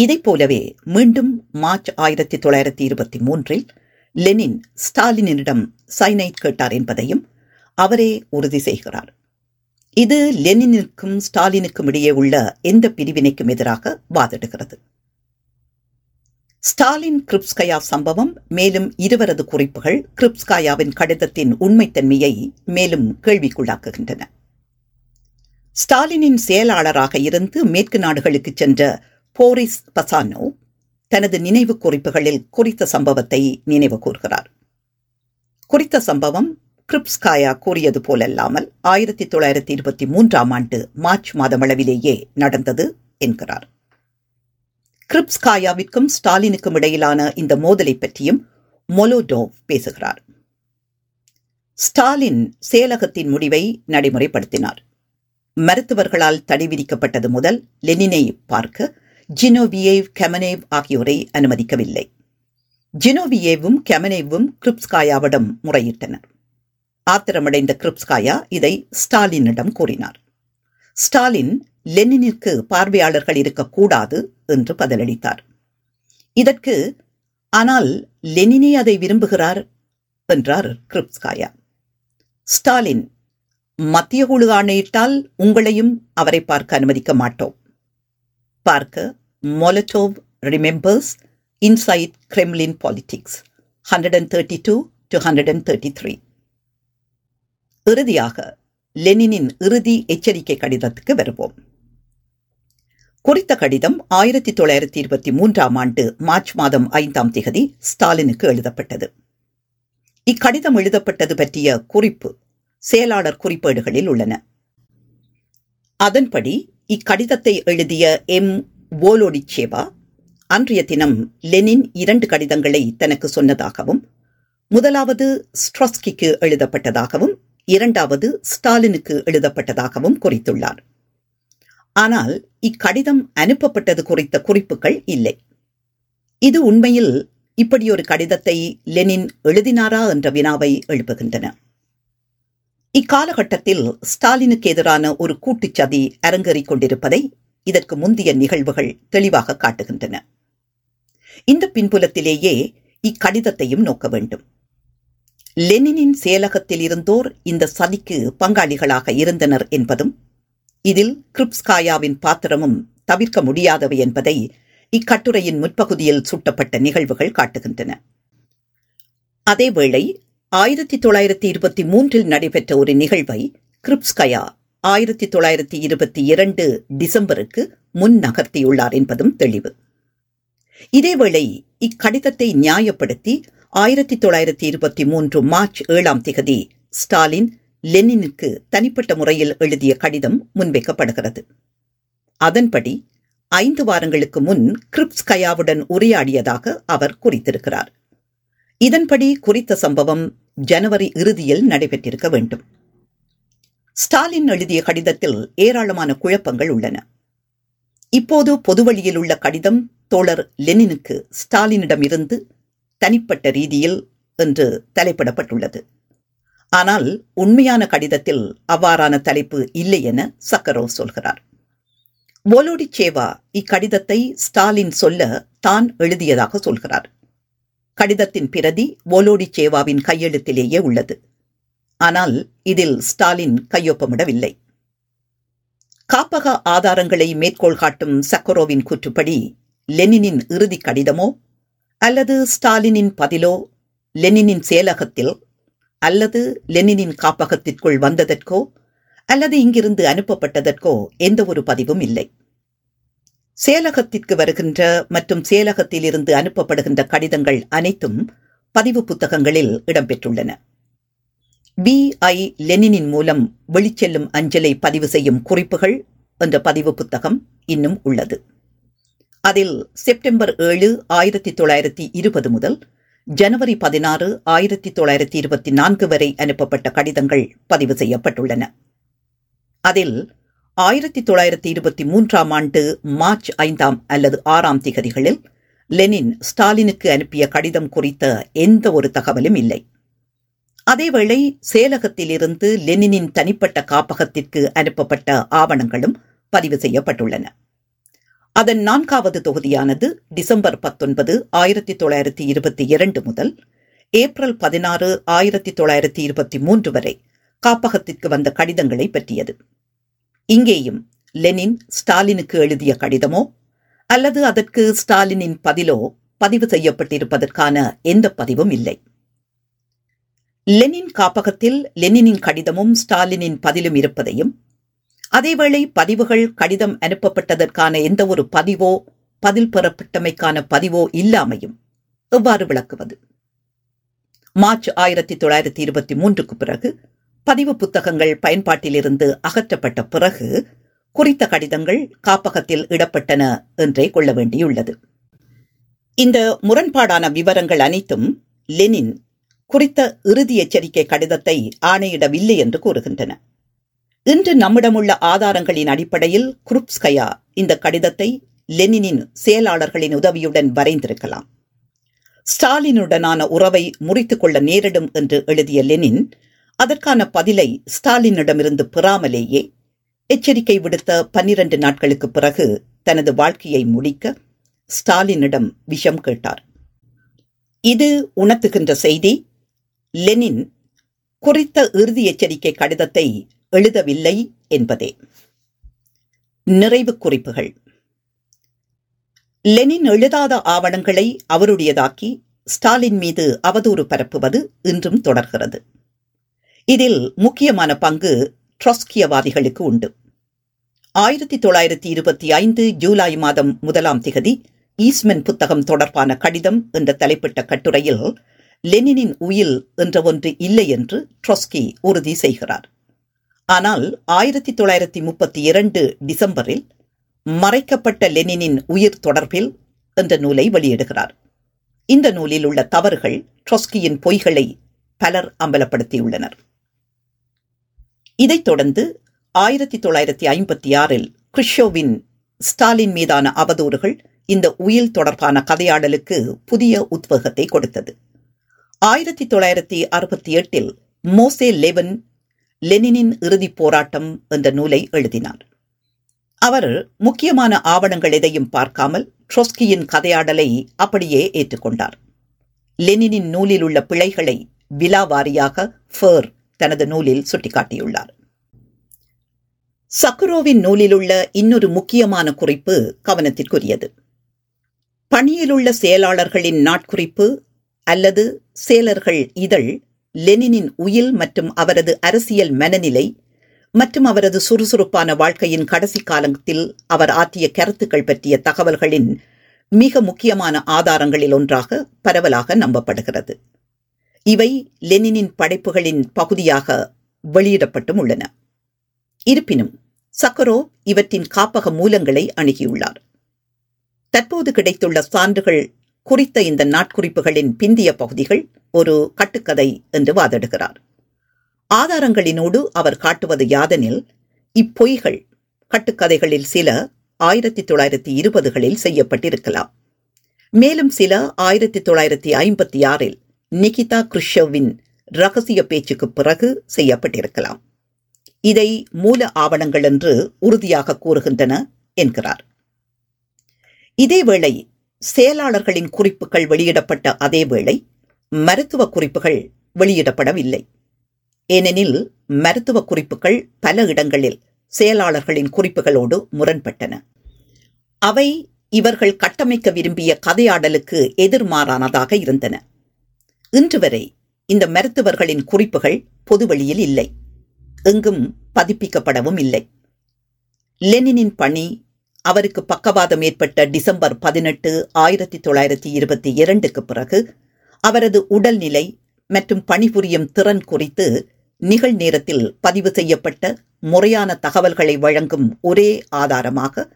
இதைப் போலவே மீண்டும் மார்ச் ஆயிரத்தி தொள்ளாயிரத்தி இருபத்தி மூன்றில் லெனின் ஸ்டாலினிடம் சைனைட் கேட்டார் என்பதையும் அவரே உறுதி செய்கிறார். இது லெனினுக்கும் ஸ்டாலினுக்கும் இடையே உள்ள எந்த பிரிவினைக்கும் எதிராக வாதிடுகிறது. ஸ்டாலின் கிருப்ஸ்காயா சம்பவம் மேலும் இருவரது குறிப்புகள் கிருப்ஸ்காயாவின் கடிதத்தின் உண்மைத்தன்மையை மேலும் கேள்விக்குள்ளாக்குகின்றன. ஸ்டாலினின் செயலாளராக இருந்து மேற்கு நாடுகளுக்கு சென்ற போரிஸ் பசானோ தனது நினைவு குறிப்புகளில் குறித்த சம்பவத்தை நினைவு கூர்கிறார். குறித்த சம்பவம் கிருப்ஸ்காயா கூறியது போலல்லாமல் ஆயிரத்தி தொள்ளாயிரத்தி இருபத்தி மூன்றாம் ஆண்டு மார்ச் மாதமளவிலேயே நடந்தது என்கிறார். கிருப்ஸ்காயாவிற்கும் ஸ்டாலினுக்கும் இடையிலான இந்த மோதலை பற்றியும் மொலோடோவ் பேசுகிறார். ஸ்டாலின் செயலகத்தின் முடிவை நடைமுறைப்படுத்தினார். மருத்துவர்களால் தடை விதிக்கப்பட்டது முதல் லெனினை பார்க்க ஜினோவியேவ், கெமனேவ் ஆகியோரை அனுமதிக்கவில்லை. ஜினோவியேவும் கெமனேவும் கிருப்ஸ்காயாவிடம் முறையிட்டனர். ஆத்திரமடைந்த கிருப்ஸ்காயா இதை ஸ்டாலினிடம் கூறினார். ஸ்டாலின் லெனினிற்கு பார்வையாளர்கள் இருக்கக்கூடாது என்று பதிலளித்தார். இதற்கு ஆனால் லெனினே அதை விரும்புகிறார் என்றார் கிருப்ஸ்காயா. ஸ்டாலின், மத்திய குழு ஆணையிட்டால் உங்களையும் அவரை பார்க்க அனுமதிக்க மாட்டோம். பார்க்க Molotov remembers inside Kremlin politics one thirty two to one thirty three. இறுதியாக லெனினின் இறுதி எச்சரிக்கை கடிதத்துக்கு வருவோம். குறித்த கடிதம் ஆயிரத்தி தொள்ளாயிரத்தி இருபத்தி மூன்றாம் ஆண்டு மார்ச் மாதம் ஐந்தாம் திகதி ஸ்டாலினுக்கு எழுதப்பட்டது. இக்கடிதம் எழுதப்பட்டது பற்றிய குறிப்பு செயலாளர் குறிப்பேடுகளில் உள்ளன. அதன்படி இக்கடிதத்தை எழுதிய எம் வோலோடிச்சேவா அன்றைய தினம் லெனின் இரண்டு கடிதங்களை தனக்கு சொன்னதாகவும், முதலாவது ஸ்ட்ராஸ்கிக்கு எழுதப்பட்டதாகவும் இரண்டாவது ஸ்டாலினுக்கு எழுதப்பட்டதாகவும் குறித்துள்ளார். ஆனால் இக்கடிதம் அனுப்பப்பட்டது குறித்த குறிப்புகள் இல்லை. இது உண்மையில் இப்படியொரு கடிதத்தை லெனின் எழுதினாரா என்ற வினாவை எழுப்புகின்றன. இக்காலகட்டத்தில் ஸ்டாலினுக்கு எதிரான ஒரு கூட்டுச்சதி அரங்கேறிக் கொண்டிருப்பதை இதற்கு முந்தைய நிகழ்வுகள் தெளிவாக காட்டுகின்றன. இந்த பின்புலத்திலேயே இக்கடிதத்தையும் நோக்க வேண்டும். லெனினின் செயலகத்தில் இருந்தோர் இந்த சதிக்கு பங்காளிகளாக இருந்தனர் என்பதும், இதில் கிருப்ஸ்காயாவின் பாத்திரமும் தவிர்க்க முடியாதவை என்பதை இக்கட்டுரையின் முற்பகுதியில் சுட்டப்பட்ட நிகழ்வுகள் காட்டுகின்றன. அதேவேளை ஆயிரத்தி தொள்ளாயிரத்தி இருபத்தி மூன்றில் நடைபெற்ற ஒரு நிகழ்வை கிருப்ஸ்காயா ஆயிரத்தி தொள்ளாயிரத்தி இருபத்தி இரண்டு டிசம்பருக்கு முன் நகர்த்தியுள்ளார் என்பதும் தெளிவு. இதேவேளை இக்கடிதத்தை நியாயப்படுத்தி ஆயிரத்தி தொள்ளாயிரத்தி இருபத்தி மூன்று மார்ச் ஏழாம் திகதி ஸ்டாலின் லெனினுக்கு தனிப்பட்ட முறையில் எழுதிய கடிதம் முன்வைக்கப்படுகிறது. அதன்படி ஐந்து வாரங்களுக்கு முன் கிருப்ஸ்காயாவுடன் உரையாடியதாக அவர் குறித்திருக்கிறார். இதன்படி குறித்த சம்பவம் ஜனவரி இறுதியில் நடைபெற்றிருக்க வேண்டும். ஸ்டாலின் எழுதிய கடிதத்தில் ஏராளமான குழப்பங்கள் உள்ளன. இப்போது பொதுவழியில் உள்ள கடிதம் தோழர் லெனினுக்கு ஸ்டாலினிடமிருந்து தனிப்பட்ட ரீதியில் என்று தலைப்பிடப்பட்டுள்ளது. ஆனால் உண்மையான கடிதத்தில் அவ்வாறான தலைப்பு இல்லை என சக்கரோ சொல்கிறார். வோலோடிச்சேவா இக்கடிதத்தை ஸ்டாலின் சொல்ல தான் எழுதியதாக சொல்கிறார். கடிதத்தின் பிரதி வோலோடிச்சேவாவின் கையெழுத்திலேயே உள்ளது. ஆனால் இதில் ஸ்டாலின் கையொப்பமிடவில்லை. காப்பக ஆதாரங்களை மேற்கோள் காட்டும் சக்கரோவின் கூற்றுப்படி லெனினின் இறுதி கடிதமோ அல்லது ஸ்டாலினின் பதிலோ லெனினின் செயலகத்தில் அல்லது லெனினின் காப்பகத்திற்குள் வந்ததற்கோ அல்லது இங்கிருந்து அனுப்பப்பட்டதற்கோ எந்த ஒரு பதிவும் இல்லை. செயலகத்திற்கு வருகின்ற மற்றும் செயலகத்தில் இருந்து அனுப்பப்படுகின்ற கடிதங்கள் அனைத்தும் பதிவு புத்தகங்களில் இடம்பெற்றுள்ளன. பி ஐ லெனினின் மூலம் வெளிச்செல்லும் அஞ்சலை பதிவு செய்யும் குறிப்புகள் என்ற பதிவு புத்தகம் இன்னும் உள்ளது. அதில் செப்டம்பர் ஏழு ஆயிரத்தி தொள்ளாயிரத்தி இருபது முதல் ஜனவரி பதினாறு ஆயிரத்தி தொள்ளாயிரத்தி இருபத்தி நான்கு வரை அனுப்பப்பட்ட கடிதங்கள் பதிவு செய்யப்பட்டுள்ளன. அதில் ஆயிரத்தி தொள்ளாயிரத்தி இருபத்தி மூன்றாம் ஆண்டு மார்ச் ஐந்தாம் அல்லது ஆறாம் திகதிகளில் லெனின் ஸ்டாலினுக்கு அனுப்பிய கடிதம் குறித்த எந்த ஒரு தகவலும் இல்லை. அதேவேளை சேலகத்திலிருந்து லெனினின் தனிப்பட்ட காப்பகத்திற்கு அனுப்பப்பட்ட ஆவணங்களும் பதிவு செய்யப்பட்டுள்ளன. அதன் நான்காவது தொகுதியானது டிசம்பர் பத்தொன்பது ஆயிரத்தி தொள்ளாயிரத்தி இருபத்தி இரண்டு முதல் ஏப்ரல் பதினாறு ஆயிரத்தி தொள்ளாயிரத்தி இருபத்தி மூன்று வரை காப்பகத்திற்கு வந்த கடிதங்களை பற்றியது. இங்கேயும் லெனின் ஸ்டாலினுக்கு எழுதிய கடிதமோ அல்லது அதற்கு ஸ்டாலினின் பதிலோ பதிவு செய்யப்பட்டிருப்பதற்கான எந்த பதிவும் இல்லை. லெனின் காப்பகத்தில் லெனினின் கடிதமும் ஸ்டாலினின் பதிலும் இருப்பதையும், அதேவேளை பதிவுகள் கடிதம் அனுப்பப்பட்டதற்கான எந்த ஒரு பதிவோ பதில் பெறப்பட்டமைக்கான பதிவோ இல்லாமையும் எவ்வாறு விளக்குவது? மார்ச் ஆயிரத்தி தொள்ளாயிரத்தி இருபத்தி மூன்றுக்கு பிறகு பதிவு புத்தகங்கள் பயன்பாட்டிலிருந்து அகற்றப்பட்ட பிறகு குறித்த கடிதங்கள் காப்பகத்தில் இடப்பட்டன என்றே கொள்ள வேண்டியுள்ளது. இந்த முரண்பாடான விவரங்கள் அனைத்தும் லெனின் குறித்த இறுதி எச்சரிக்கை கடிதத்தை ஆணையிடவில்லை என்று கூறுகின்றன. இன்று நம்மிடமுள்ள ஆதாரங்களின் அடிப்படையில் குருப்ஸ்கயா இந்த கடிதத்தை லெனினின் செயலாளர்களின் உதவியுடன் வரைந்திருக்கலாம். ஸ்டாலினுடனான உறவை முறித்துக் கொள்ள நேரிடும் என்று எழுதிய லெனின் அதற்கான பதிலை ஸ்டாலினிடமிருந்து பெறாமலேயே எச்சரிக்கை விடுத்த பன்னிரண்டு நாட்களுக்கு பிறகு தனது வாழ்க்கையை முடிக்க ஸ்டாலினிடம் விஷம் கேட்டார். இது உணர்த்துகின்ற செய்தி, லெனின் குறித்த இறுதி எச்சரிக்கை கடிதத்தை எழுதவில்லை என்பதே. நிறைவு குறிப்புகள். லெனின் எழுதாத ஆவணங்களை அவருடையதாக்கி ஸ்டாலின் மீது அவதூறு பரப்புவது இன்றும் தொடர்கிறது. இதில் முக்கியமான பங்கு ட்ரொட்ஸ்கியவாதிகளுக்கு உண்டு. ஆயிரத்தி தொள்ளாயிரத்தி இருபத்தி ஐந்து ஜூலை மாதம் முதலாம் திகதி ஈஸ்மென் புத்தகம் தொடர்பான கடிதம் என்ற தலைப்பிட்ட கட்டுரையில் லெனினின் உயில் என்ற ஒன்று இல்லை என்று ட்ரொட்ஸ்கி உறுதி செய்கிறார். ஆனால் ஆயிரத்தி தொள்ளாயிரத்தி முப்பத்தி இரண்டு டிசம்பரில் மறைக்கப்பட்ட லெனினின் உயிர் தொடர்பில் என்ற நூலை வெளியிடுகிறார். இந்த நூலில் உள்ள தவறுகள் ட்ரொட்ஸ்கியின் பொய்களை பலர் அம்பலப்படுத்தியுள்ளனர். இதைத் தொடர்ந்து ஆயிரத்தி தொள்ளாயிரத்தி ஐம்பத்தி ஆறில் கிருஷ்சோவின் ஸ்டாலின் மீதான அவதூறுகள் இந்த உயில் தொடர்பான கதையாடலுக்கு புதிய உத்வேகத்தை கொடுத்தது. ஆயிரத்தி தொள்ளாயிரத்தி அறுபத்தி எட்டில் மோசே லெவன் லெனினின் இறுதி போராட்டம் என்ற நூலை எழுதினார். அவர் முக்கியமான ஆவணங்கள் எதையும் பார்க்காமல் ட்ரொட்ஸ்கியின் கதையாடலை அப்படியே ஏற்றுக்கொண்டார். லெனினின் நூலில் உள்ள பிழைகளை விலாவாரியாக ஃபேர் தனது நூலில் சுட்டிக்காட்டியுள்ளார். சக்குரோவின் நூலிலுள்ள இன்னொரு முக்கியமான குறிப்பு கவனத்திற்குரியது. பணியிலுள்ள செயலாளர்களின் நாட்குறிப்பு அல்லது செயலர்கள் இதழ் லெனினின் உயில் மற்றும் அவரது அரசியல் மனநிலை மற்றும் அவரது சுறுசுறுப்பான வாழ்க்கையின் கடைசி காலத்தில் அவர் ஆற்றிய கருத்துக்கள் பற்றிய தகவல்களின் மிக முக்கியமான ஆதாரங்களில் ஒன்றாக பரவலாக நம்பப்படுகிறது. இவை லெனினின் படைப்புகளின் பகுதியாக வெளியிடப்பட்டும் உள்ளன. இருப்பினும் சக்கரோவ் இவற்றின் காப்பக மூலங்களை அணுகியுள்ளார். தற்போது கிடைத்துள்ள சான்றுகள் குறித்த இந்த நாட்குறிப்புகளின் பிந்திய பகுதிகள் ஒரு கட்டுக்கதை என்று வாதிடுகிறார். ஆதாரங்களினோடு அவர் காட்டுவது யாதெனில், இப்பொய்கள் கட்டுக்கதைகளில் சில ஆயிரத்தி தொள்ளாயிரத்தி இருபதுகளில் செய்யப்பட்டிருக்கலாம். மேலும் சில ஆயிரத்தி தொள்ளாயிரத்தி ஐம்பத்தி ஆறில் நிகிதா கிருஷ்சோவின் ரகசிய பேச்சுக்கு பிறகு செய்யப்பட்டிருக்கலாம். இதை மூல ஆவணங்கள் என்று உறுதியாக கூறுகின்றன என்கிறார். இதேவேளை செயலாளர்களின் குறிப்புகள் வெளியிடப்பட்ட அதேவேளை மருத்துவ குறிப்புகள் வெளியிடப்படவில்லை. ஏனெனில் மருத்துவ குறிப்புகள் பல இடங்களில் செயலாளர்களின் குறிப்புகளோடு முரண்பட்டன. அவை இவர்கள் கட்டமைக்க விரும்பிய கதையாடலுக்கு எதிர்மாறானதாக இருந்தன. இன்று வரை இந்த மருத்துவர்களின் குறிப்புகள் பொதுவெளியில் இல்லை, எங்கும் பதிப்பிக்கப்படவும் இல்லை. லெனினின் பணி அவருக்கு பக்கவாதம் ஏற்பட்ட டிசம்பர் பதினெட்டு ஆயிரத்தி தொள்ளாயிரத்தி இருபத்தி இரண்டுக்கு பிறகு அவரது உடல்நிலை மற்றும் பணிபுரியும் திறன் குறித்து நிகழ்நேரத்தில் பதிவு செய்யப்பட்ட முறையான தகவல்களை வழங்கும் ஒரே ஆதாரமாக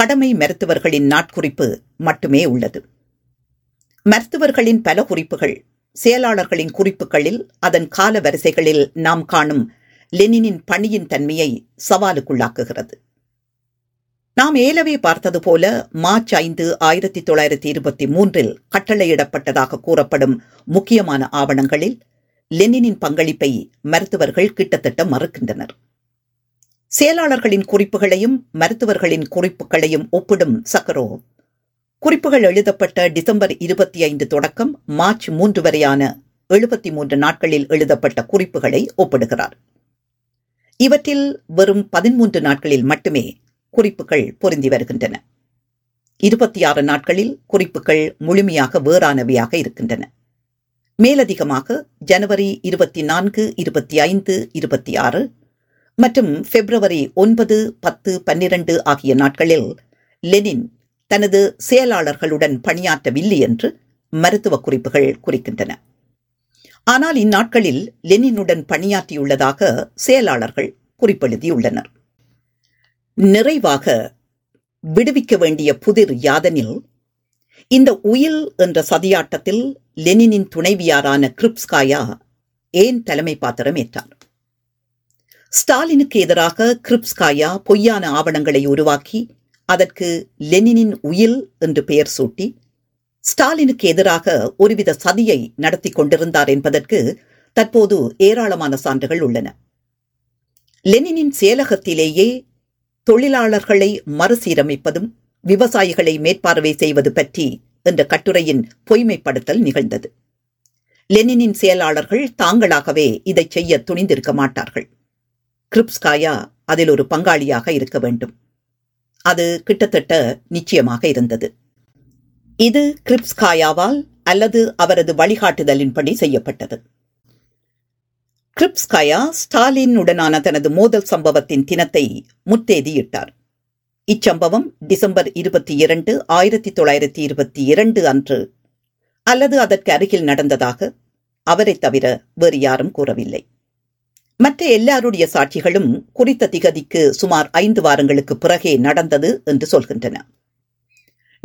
கடமை மருத்துவர்களின் நாட்குறிப்பு மட்டுமே உள்ளது. மருத்துவர்களின் பல குறிப்புகள் செயலாளர்களின் குறிப்புகளில் அதன் கால வரிசைகளில் நாம் காணும் லெனினின் பணியின் தன்மையை சவாலுக்குள்ளாக்குகிறது. நாம் ஏலவே பார்த்தது போல மார்ச் ஐந்து ஆயிரத்தி தொள்ளாயிரத்தி இருபத்தி மூன்றில் கட்டளையிடப்பட்டதாக கூறப்படும் முக்கியமான ஆவணங்களில் லெனினின் பங்களிப்பை மருத்துவர்கள் கிட்டத்தட்ட மறுக்கின்றனர். செயலாளர்களின் குறிப்புகளையும் மருத்துவர்களின் குறிப்புகளையும் ஒப்பிடும் சக்கரோவ், குறிப்புகள் எழுதப்பட்ட டிசம்பர் இருபத்தி ஐந்து தொடக்கம் மார்ச் மூன்று வரையான எழுபத்தி மூன்று நாட்களில் எழுதப்பட்ட குறிப்புகளை ஒப்பிடுகிறார். இவற்றில் வெறும் பதிமூன்று நாட்களில் மட்டுமே குறிப்புகள் பொருந்தி வருகின்றன. இருபத்தி ஆறு நாட்களில் குறிப்புகள் முழுமையாக வேறானவையாக இருக்கின்றன. மேலதிகமாக ஜனவரி இருபத்தி நான்கு இருபத்தி ஐந்து இருபத்தி ஆறு மற்றும் பிப்ரவரி ஒன்பது பத்து பன்னிரண்டு ஆகிய நாட்களில் லெனின் தனது செயலாளர்களுடன் பணியாற்றவில்லை என்று மருத்துவ குறிப்புகள் குறிக்கின்றன. ஆனால் இந்நாட்களில் லெனினுடன் பணியாற்றியுள்ளதாக செயலாளர்கள் குறிப்பெழுதியுள்ளனர். நிறைவாக விடுவிக்க வேண்டிய புதிர் யாதனில் இந்த உயில் என்ற சதியாட்டத்தில் லெனினின் துணைவியாரான கிரிப்ஸ்காயா ஏன் தலைமை பாத்திரம் ஏற்றார்? ஸ்டாலினுக்கு எதிராக கிரிப்ஸ்காயா பொய்யான ஆவணங்களை உருவாக்கி அதற்கு லெனினின் உயில் என்று பெயர் சூட்டி ஸ்டாலினுக்கு எதிராக ஒருவித சதியை நடத்தி கொண்டிருந்தார் என்பதற்கு தற்போது ஏராளமான சான்றுகள் உள்ளன. லெனினின் செயலகத்திலேயே தொழிலாளர்களை மறுசீரமைப்பதும் விவசாயிகளை மேற்பார்வை செய்வது பற்றி என்ற கட்டுரையின் பொய்மைப்படுத்தல் நிகழ்ந்தது. லெனினின் செயலாளர்கள் தாங்களாகவே இதை செய்ய துணிந்திருக்க மாட்டார்கள். கிரிப்ஸ்காயா அதில் ஒரு பங்காளியாக இருக்க வேண்டும். அது கிட்டத்தட்ட நிச்சயமாக இருந்தது. இது கிரிப்ஸ்காயாவால் அல்லது அவரது வழிகாட்டுதலின்படி செய்யப்பட்டது. கிரிப்ஸ்காயா ஸ்டாலின் உடனான தனது மோதல் சம்பவத்தின் தினத்தை முத்தேதியிட்டார். இச்சம்பவம் டிசம்பர் இருபத்தி இரண்டு ஆயிரத்தி தொள்ளாயிரத்தி இருபத்தி இரண்டு அன்று அல்லது அதற்கு அருகில் நடந்ததாக அவரை தவிர வேறு யாரும் கூறவில்லை. மற்ற எல்லாருடைய சாட்சிகளும் குறித்த திகதிக்கு சுமார் ஐந்து வாரங்களுக்கு பிறகே நடந்தது என்று சொல்கின்றன.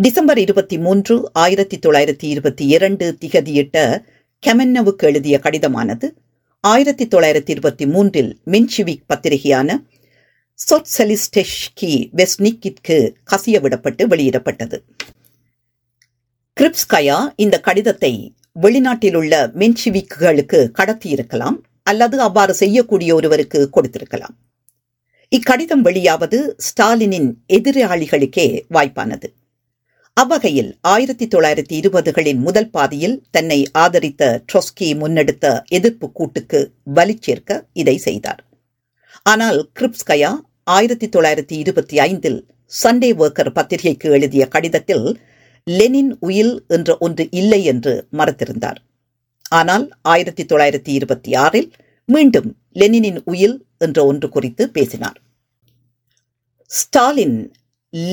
டிசம்பர் இருபத்தி மூன்று ஆயிரத்தி தொள்ளாயிரத்தி இருபத்தி இரண்டு திகதியிட்ட கெமென்னவுக்கு எழுதிய கடிதமானது ஆயிரத்தி தொள்ளாயிரத்தி இருபத்தி மூன்றில் மின்ஷிவிக் பத்திரிகையான சோசலிஸ்டெஷ்கி வெஸ்னிக்கிற்கு கசியவிடப்பட்டு வெளியிடப்பட்டது. கிரிப்ஸ்காயா இந்த கடிதத்தை வெளிநாட்டில் உள்ள மின்ஷிவிக்குகளுக்கு கடத்தியிருக்கலாம் அல்லது அவ்வாறு செய்யக்கூடிய ஒருவருக்கு கொடுத்திருக்கலாம். இக்கடிதம் வெளியாவது ஸ்டாலினின் எதிராளிகளுக்கே வாய்ப்பானது. அவ்வகையில் ஆயிரத்தி தொள்ளாயிரத்தி இருபதுகளின் முதல் பாதியில் தன்னை ஆதரித்த ட்ரொஸ்கி முன்னெடுத்த எதிர்ப்பு கூட்டுக்கு வலி சேர்க்க இதை செய்தார். ஆனால் கிரிப்ஸ்காயா ஆயிரத்தி தொள்ளாயிரத்தி இருபத்தி ஐந்தில் சண்டே வர்க்கர் பத்திரிகைக்கு எழுதிய கடிதத்தில் லெனின் உயில் என்ற ஒன்று இல்லை என்று மறுத்திருந்தார். ஆனால் ஆயிரத்தி தொள்ளாயிரத்தி இருபத்தி ஆறில் மீண்டும் லெனினின் உயில் என்ற ஒன்று குறித்து பேசினார். ஸ்டாலின்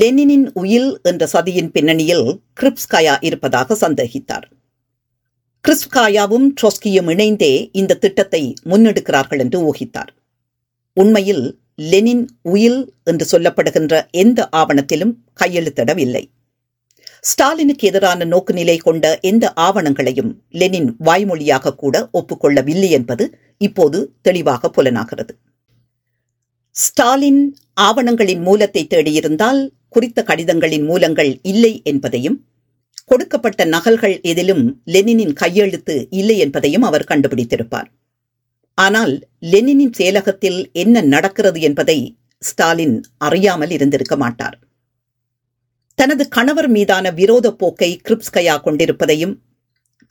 லெனினின் உயில் என்ற சதியின் பின்னணியில் கிரிப்ஸ்காயா இருப்பதாக சந்தேகித்தார். கிரிப்ஸ்காயாவும் ட்ரொஸ்கியும் இணைந்தே இந்த திட்டத்தை முன்னெடுக்கிறார்கள் என்று ஊகித்தார். உண்மையில் லெனின் உயில் என்று சொல்லப்படுகின்ற எந்த ஆவணத்திலும் கையெழுத்திடவில்லை. ஸ்டாலினுக்கு எதிரான நோக்குநிலை கொண்ட எந்த ஆவணங்களையும் லெனின் வாய்மொழியாக கூட ஒப்புக்கொள்ளவில்லை என்பது இப்போது தெளிவாக புலனாகிறது. ஸ்டாலின் ஆவணங்களின் மூலத்தை தேடியிருந்தால் குறித்த கடிதங்களின் மூலங்கள் இல்லை என்பதையும் கொடுக்கப்பட்ட நகல்கள் எதிலும் லெனினின் கையெழுத்து இல்லை என்பதையும் அவர் கண்டுபிடித்திருப்பார். ஆனால் லெனினின் செயலகத்தில் என்ன நடக்கிறது என்பதை ஸ்டாலின் அறியாமல் இருந்திருக்க மாட்டார். தனது கணவர் மீதான விரோத போக்கை கிரிப்ஸ்காயா கொண்டிருப்பதையும்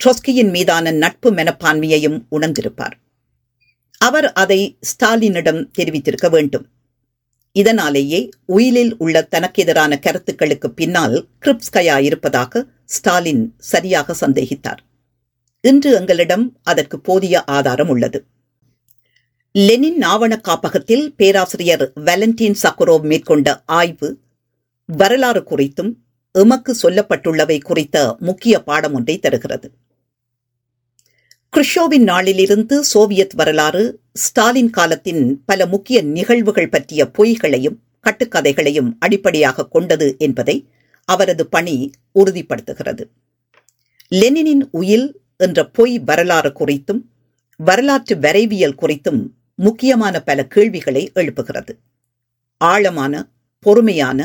ட்ரொஸ்கியின் மீதான நட்பு மனப்பான்மையையும் உணர்ந்திருப்பார். அவர் அதை ஸ்டாலினிடம் தெரிவித்திருக்க வேண்டும். இதனாலேயே உயிலில் உள்ள தனக்கெதிரான கருத்துக்களுக்கு பின்னால் கிரிப்ஸ்காயா இருப்பதாக ஸ்டாலின் சரியாக சந்தேகித்தார். இன்று எங்களிடம் அதற்கு போதிய ஆதாரம் உள்ளது. லெனின் ஆவண காப்பகத்தில் பேராசிரியர் வேலண்டின் சக்கரோவ் மேற்கொண்ட ஆய்வு வரலாறு குறித்தும் எமக்கு சொல்லப்பட்டுள்ளவை குறித்த முக்கிய பாடம் ஒன்றை தருகிறது. க்ருஷ்சோவின் நாளிலிருந்து சோவியத் வரலாறு ஸ்டாலின் காலத்தின் பல முக்கிய நிகழ்வுகள் பற்றிய பொய்களையும் கட்டுக்கதைகளையும் அடிப்படையாக கொண்டது என்பதை அவரது பணி உறுதிப்படுத்துகிறது. லெனினின் உயில் என்ற பொய் வரலாறு குறித்தும் வரலாற்று வரைவியல் குறித்தும் முக்கியமான பல கேள்விகளை எழுப்புகிறது. ஆழமான, பொறுமையான,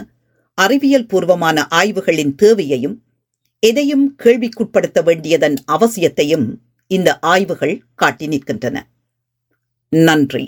அறிவியல் பூர்வமான ஆய்வுகளின் தேவையையும் எதையும் கேள்விக்குட்படுத்த வேண்டியதன் அவசியத்தையும் இந்த ஆய்வுகள் காட்டி நிற்கின்றன. நன்றி.